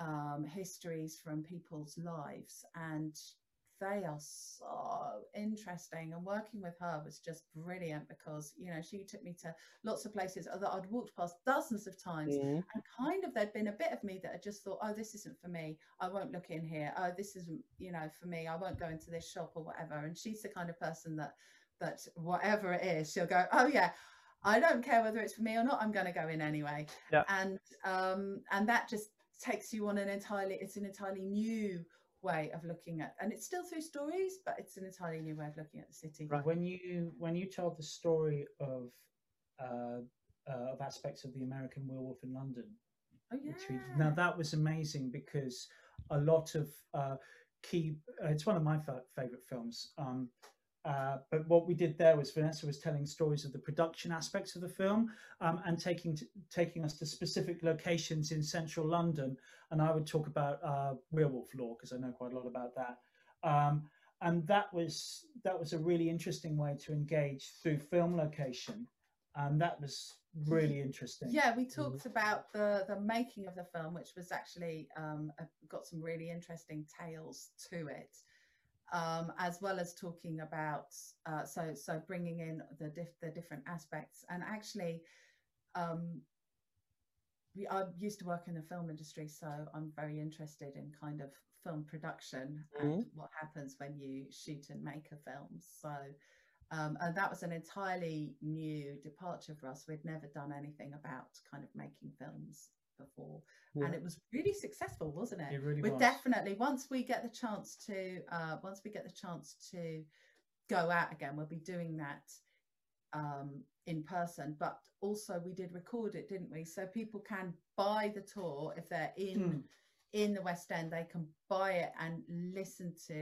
um histories from people's lives, and they are so interesting, and working with her was just brilliant because, you know, she took me to lots of places that I'd walked past dozens of times. Mm. And kind of there'd been a bit of me that had just thought, oh, this isn't for me. I won't look in here. Oh, this isn't, you know, for me. I won't go into this shop or whatever. And she's the kind of person that, that whatever it is, she'll go, oh, yeah. I don't care whether it's for me or not. I'm going to go in anyway. Yeah. And, um, and that just takes you on an entirely, it's an entirely new way of looking at, and it's still through stories, but it's an entirely new way of looking at the city. Right. When you when you tell the story of uh, uh, of aspects of the American werewolf in London, oh, yeah. which we, now that was amazing because a lot of uh, key. Uh, it's one of my fa favorite films. Um, uh, but what we did there was Vanessa was telling stories of the production aspects of the film um, and taking t taking us to specific locations in central London, and I would talk about uh, werewolf lore because I know quite a lot about that. Um, and that was that was a really interesting way to engage through film location, and that was really interesting. Yeah, we talked mm. about the the making of the film, which was actually um got some really interesting tales to it, um as well as talking about uh so so bringing in the diff the different aspects. And actually um we I used to work in the film industry, so I'm very interested in kind of film production mm. and what happens when you shoot and make a film. So Um, and that was an entirely new departure for us. We'd never done anything about kind of making films before. Yeah. And it was really successful, wasn't it? It really was. We're definitely, once we get the chance to, uh, once we get the chance to go out again, we'll be doing that um, in person. But also we did record it, didn't we? So people can buy the tour if they're in... Mm. in the West End. They can buy it and listen to,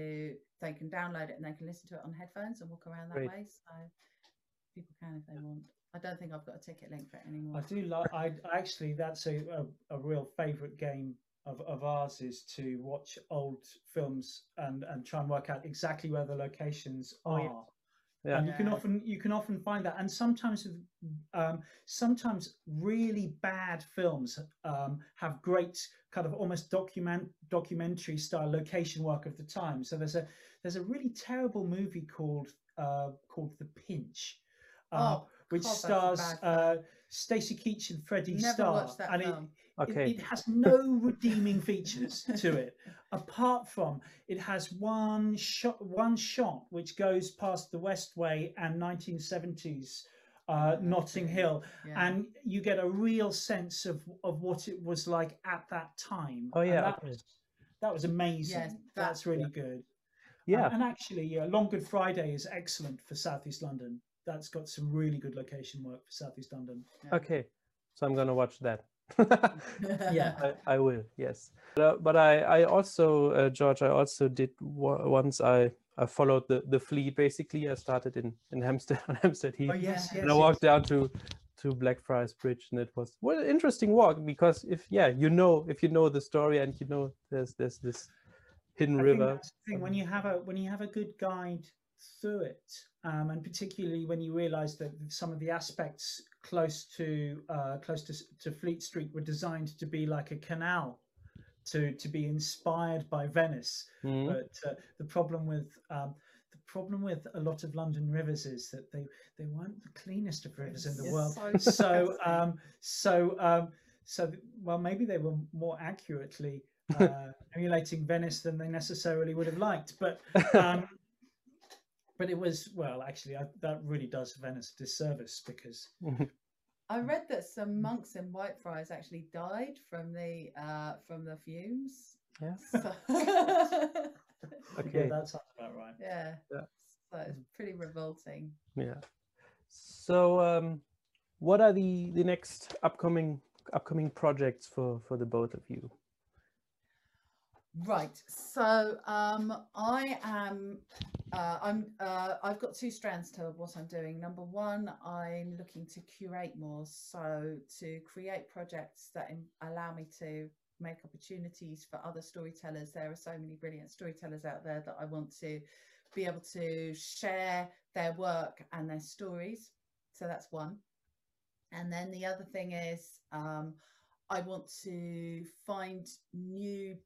they can download it and they can listen to it on headphones and walk around that Great. way. So people can if they want. I don't think I've got a ticket link for it anymore. I do like, I actually, that's a, a, a real favourite game of, of ours, is to watch old films and, and try and work out exactly where the locations are. Oh, yeah. Yeah. And you can often, you can often find that. And sometimes um, sometimes really bad films um, have great kind of almost document documentary style location work of the time. So there's a there's a really terrible movie called uh, called The Pinch, uh, oh, which God, stars uh, Stacey Keach and Freddie Starr, and it, okay. it it has no redeeming features to it, apart from it has one shot one shot which goes past the Westway and nineteen seventies. Uh, Notting Hill, yeah. And you get a real sense of of what it was like at that time. Oh yeah, that, okay. was, that was amazing. Yes, that, That's really yeah. good. Yeah, um, and actually, yeah, Long Good Friday is excellent for Southeast London. That's got some really good location work for Southeast London. Yeah. Okay, so I'm going to watch that. Yeah, I, I will. Yes, but, uh, but I I also uh, George, I also did once I. I followed the, the Fleet, basically. I started in, in Hampstead, on Hampstead Heath. Oh, yes, yes, and I walked yes. down to, to Blackfriars Bridge, and it was what an interesting walk, because if, yeah, you know, if you know the story and you know there's, there's this hidden I river. Think that's the thing. When you have a, when you have a good guide through it, um, and particularly when you realize that some of the aspects close to, uh, close to, to Fleet Street were designed to be like a canal, to to be inspired by Venice, mm. but uh, the problem with um, the problem with a lot of London rivers is that they they weren't the cleanest of rivers in the world. So so um, so, um, so well, maybe they were more accurately uh, emulating Venice than they necessarily would have liked. But um, but it was well, actually, I, that really does Venice a disservice, because. I read that some monks in Whitefriars actually died from the uh, from the fumes. Yeah. So... okay, yeah, that sounds about right. Yeah. yeah. So it's pretty revolting. Yeah. So, um, what are the the next upcoming upcoming projects for for the both of you? Right. So um, I am. Uh, I'm. Uh, I've got two strands to what I'm doing. Number one, I'm looking to curate more, so to create projects that allow me to make opportunities for other storytellers. There are so many brilliant storytellers out there that I want to be able to share their work and their stories. So that's one. And then the other thing is, um, I want to find new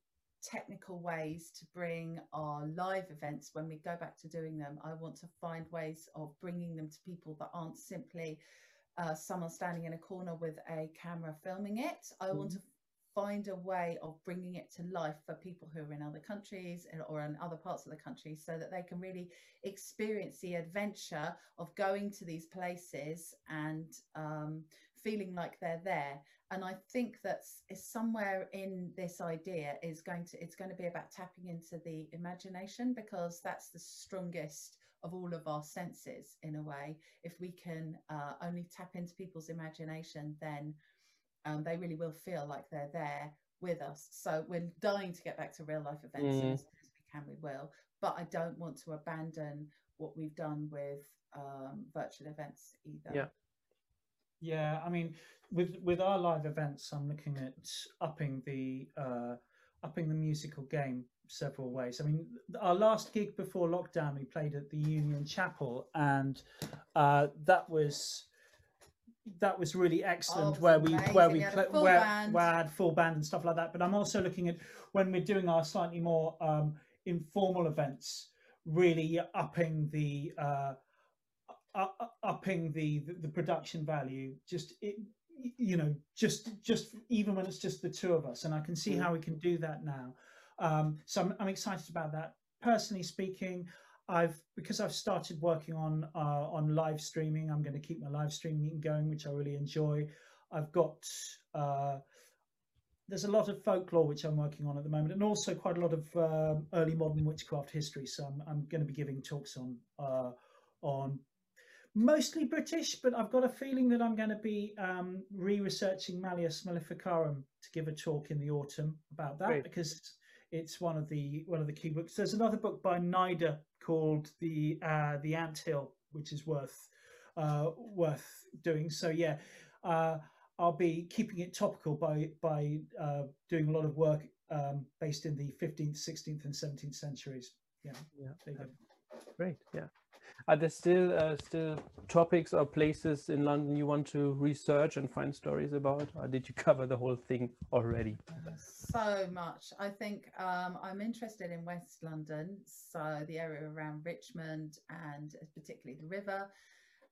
technical ways to bring our live events, when we go back to doing them, I want to find ways of bringing them to people that aren't simply uh, someone standing in a corner with a camera filming it. I mm. want to find a way of bringing it to life for people who are in other countries or in other parts of the country, so that they can really experience the adventure of going to these places and um, feeling like they're there. And I think that somewhere in this idea is going to, it's going to be about tapping into the imagination, because that's the strongest of all of our senses in a way. If we can uh, only tap into people's imagination, then Um, they really will feel like they're there with us. So we're dying to get back to real life events, mm. and as soon as we can, we will. But I don't want to abandon what we've done with um, virtual events either. Yeah, yeah. I mean, with with our live events, I'm looking at upping the uh, upping the musical game several ways. I mean, our last gig before lockdown, we played at the Union Chapel, and uh, that was. that was really excellent, oh, where we amazing. where we where, where I had full band and stuff like that. But I'm also looking at when we're doing our slightly more um, informal events, really upping the uh, uh, upping the, the the production value. Just it, you know, just just even when it's just the two of us, and I can see mm. how we can do that now. Um, so I'm, I'm excited about that. Personally speaking, I've because I've started working on uh, on live streaming. I'm going to keep my live streaming going, which I really enjoy. I've got uh, there's a lot of folklore which I'm working on at the moment, and also quite a lot of uh, early modern witchcraft history. So I'm, I'm going to be giving talks on uh, on mostly British, but I've got a feeling that I'm going to be um, re-researching Malleus Maleficarum to give a talk in the autumn about that. Great. Because it's one of the one of the key books. There's another book by Nida called the uh, the Ant Hill, which is worth uh, worth doing. So yeah, uh, I'll be keeping it topical by by uh, doing a lot of work um, based in the fifteenth, sixteenth, and seventeenth centuries. Yeah, yeah, there you go. Great. Yeah, are there still uh, still topics or places in London you want to research and find stories about, or did you cover the whole thing already? So much. I think um, I'm interested in West London, so the area around Richmond and particularly the river,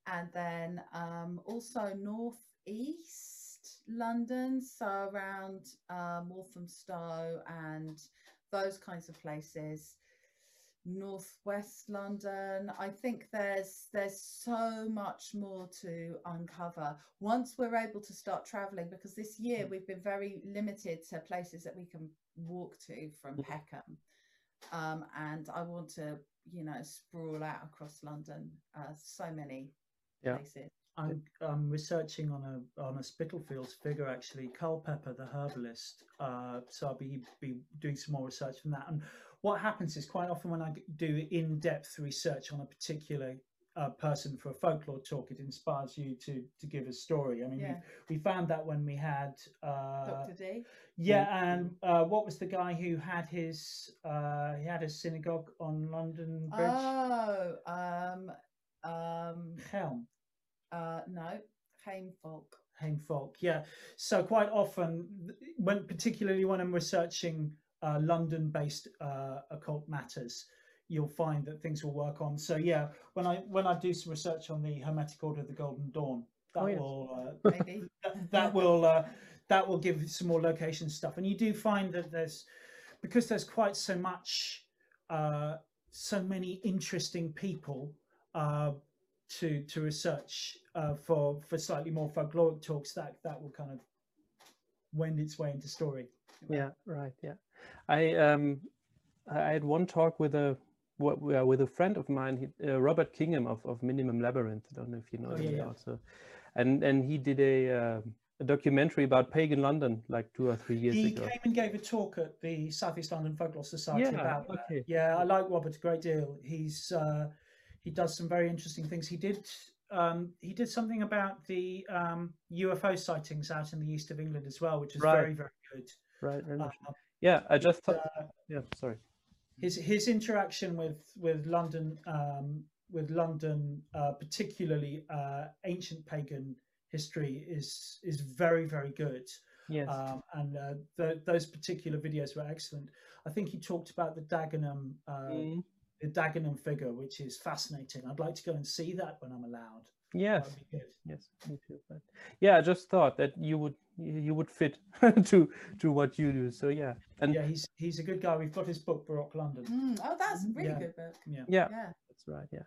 and then um, also North East London, so around um, Walthamstow and those kinds of places. Northwest London. I think there's there's so much more to uncover once we're able to start traveling, because this year we've been very limited to places that we can walk to from Peckham, um, and I want to, you know, sprawl out across London. Uh, so many yeah. places. I'm, I'm researching on a on a Spitalfields figure, actually, Culpepper the herbalist. Uh, so I'll be be doing some more research from that. And what happens is quite often when I do in-depth research on a particular uh, person for a folklore talk, it inspires you to to give a story. I mean, yeah. we, we found that when we had uh, Doctor D. Yeah, and uh, what was the guy who had his uh, he had a synagogue on London Bridge? Oh, um, um, Helm. Uh, no, Cunning Folk. Cunning Folk, yeah. So quite often, when particularly when I'm researching uh, London-based uh, occult matters, you'll find that things will work on. So yeah, when I when I do some research on the Hermetic Order of the Golden Dawn, that oh, yeah. will uh, Maybe. that, that will uh, that will give some more location stuff. And you do find that there's because there's quite so much, uh, so many interesting people. Uh, to to research uh, for for slightly more folkloric talks that that will kind of wend its way into story. Yeah, right. Yeah, I um I had one talk with a with a friend of mine, uh, Robert Kingham of of Minimum Labyrinth. I don't know if you know oh, him yeah, yeah. also, and and he did a, uh, a documentary about pagan London like two or three years he ago. He came and gave a talk at the Southeast London Folklore Society yeah, about that. Okay. Yeah, I like Robert a great deal. He's uh, He does some very interesting things. He did um, he did something about the um, U F O sightings out in the east of England as well, which is right. very very good. Right. Very um, yeah, I just thought. Uh, yeah, sorry. His his interaction with with London um, with London, uh, particularly uh, ancient pagan history, is is very very good. Yes. Um, and uh, th those particular videos were excellent. I think he talked about the Dagenham. Uh, mm. The Dagenham figure, which is fascinating. I'd like to go and see that when I'm allowed. Yes, yes, me too. But yeah, I just thought that you would you would fit to to what you do. So yeah, and yeah, he's he's a good guy. We've got his book, Baroque London. Mm, oh, that's a really yeah. good book. Yeah. yeah, yeah, that's right. Yeah,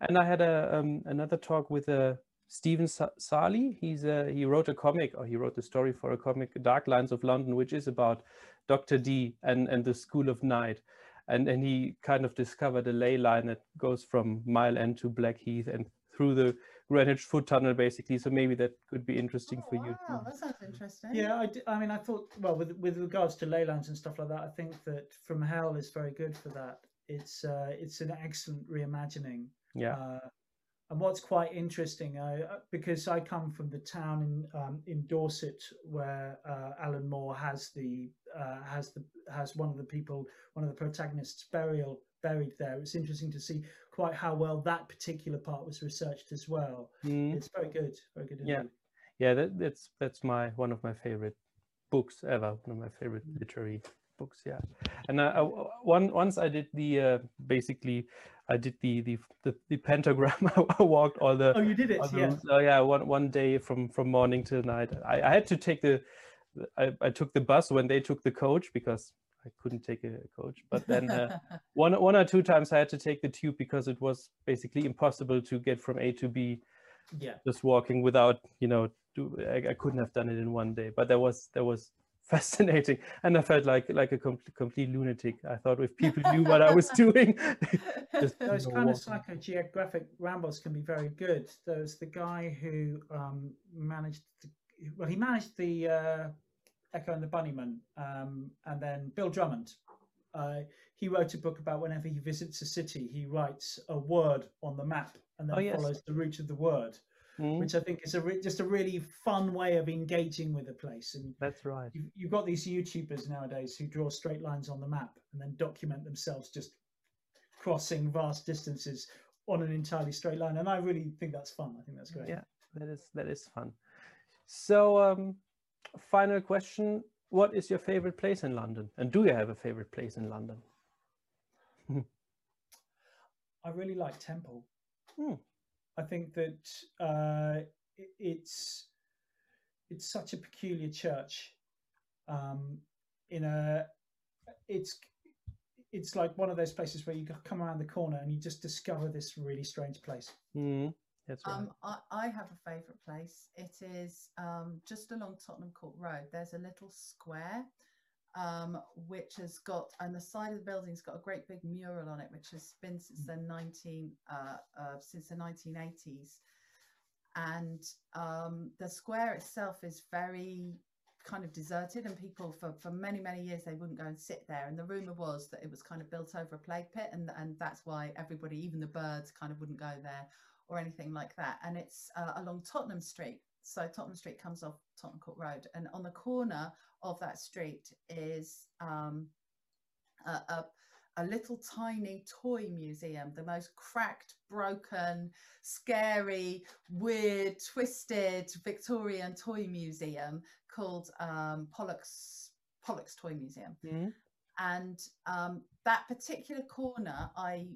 and I had a um, another talk with a. Uh, Stephen Sarley. He's a, he wrote a comic, or he wrote the story for a comic, Dark Lines of London, which is about Doctor D and and the School of Night. And, and he kind of discovered a ley line that goes from Mile End to Blackheath and through the Greenwich Foot Tunnel, basically. So maybe that could be interesting oh, for wow, you. Wow, that sounds interesting. Yeah, I, I mean, I thought, well, with, with regards to ley lines and stuff like that, I think that From Hell is very good for that. It's uh, it's an excellent reimagining. Yeah. Uh, and what's quite interesting, uh, because I come from the town in um, in Dorset where uh, Alan Moore has the uh, has the has one of the people, one of the protagonists, burial buried there. It's interesting to see quite how well that particular part was researched as well. Mm. It's very good, very good. Indeed. Yeah, yeah, that, that's that's my one of my favorite books ever. One of my favorite literary books. Yeah, and I, I, one once I did the uh, basically I did the the the, the pentagram. I walked all the. Oh, you did it. Yeah. Oh, yeah. One one day from from morning till night. I, I had to take the. I, I took the bus when they took the coach because I couldn't take a coach, but then uh, one one or two times I had to take the tube because it was basically impossible to get from A to B. Yeah, just walking without, you know, do, I, I couldn't have done it in one day. But that was that was fascinating, and I felt like like a complete, complete lunatic. I thought if people knew what I was doing, just, those you know, kind walking. of psychogeographic rambles can be very good. There's the guy who um, managed. To, well, he managed the uh, Echo and the Bunnymen, um, and then Bill Drummond. Uh, he wrote a book about whenever he visits a city, he writes a word on the map and then oh, yes. follows the route of the word, mm. which I think is a re just a really fun way of engaging with a place. And that's right. You've, you've got these YouTubers nowadays who draw straight lines on the map and then document themselves just crossing vast distances on an entirely straight line. And I really think that's fun. I think that's great. Yeah, that is that is fun. So um, final question. What is your favorite place in London? And do you have a favorite place in London? I really like Temple. Hmm. I think that uh, it's it's such a peculiar church. Um, in a, it's it's like one of those places where you come around the corner and you just discover this really strange place. Hmm. That's right. um, I, I have a favourite place. It is um, just along Tottenham Court Road. There's a little square um, which has got, and the side of the building's got a great big mural on it, which has been since the nineteen uh, uh, since the nineteen eighties. And um, the square itself is very kind of deserted, and people for for many many years they wouldn't go and sit there. And the rumour was that it was kind of built over a plague pit, and and that's why everybody, even the birds, kind of wouldn't go there. Or anything like that. And it's uh, along Tottenham Street. So Tottenham Street comes off Tottenham Court Road, and on the corner of that street is um, a, a, a little tiny toy museum, the most cracked, broken, scary, weird, twisted Victorian toy museum called um, Pollock's, Pollock's Toy Museum. Mm. And um, that particular corner, I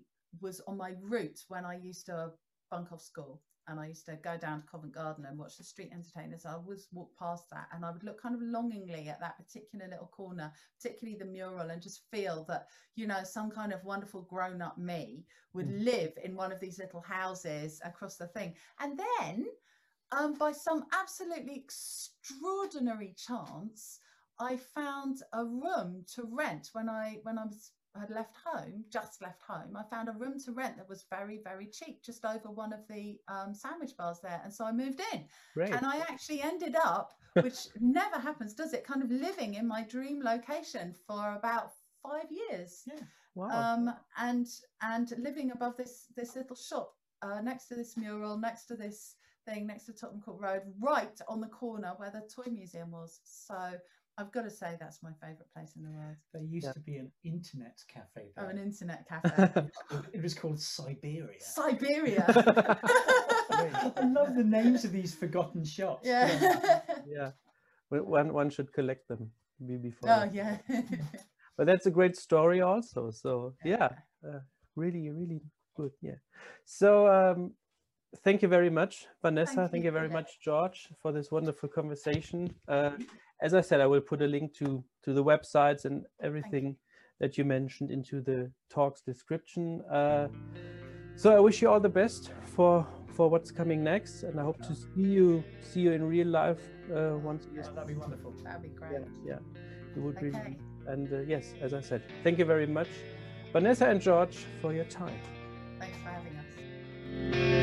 was on my route when I used to bunk off school, and I used to go down to Covent Garden and watch the street entertainers. I always walk past that, and I would look kind of longingly at that particular little corner, particularly the mural, and just feel that, you know, some kind of wonderful grown-up me would mm. live in one of these little houses across the thing. And then um, by some absolutely extraordinary chance, I found a room to rent when I when I was had left home, just left home. I found a room to rent that was very, very cheap, just over one of the um, sandwich bars there. And so I moved in. Great. And I actually ended up, which never happens, does it, kind of living in my dream location for about five years. Yeah. Wow. Um, and and living above this, this little shop, uh, next to this mural, next to this thing, next to Tottenham Court Road, right on the corner where the toy museum was. So I've got to say that's my favourite place in the world. There used yeah. to be an internet cafe there. Oh, an internet cafe. It was called Siberia. Siberia. I love the names of these forgotten shops. Yeah. Yeah. One, one should collect them before. Oh, yeah. But that's a great story also. So, yeah, uh, really, really good. Yeah. So, um, thank you very much, Vanessa. Thank, thank you, you very much, George, for this wonderful conversation. Uh, as I said, I will put a link to, to the websites and everything you. that you mentioned into the talk's description. Uh, so I wish you all the best for for what's coming next, and I hope to see you see you in real life uh, once. Yeah, that'd be wonderful. That'd be great. Yeah, yeah. It would okay. be. And uh, yes, as I said, thank you very much, Vanessa and George, for your time. Thanks for having us.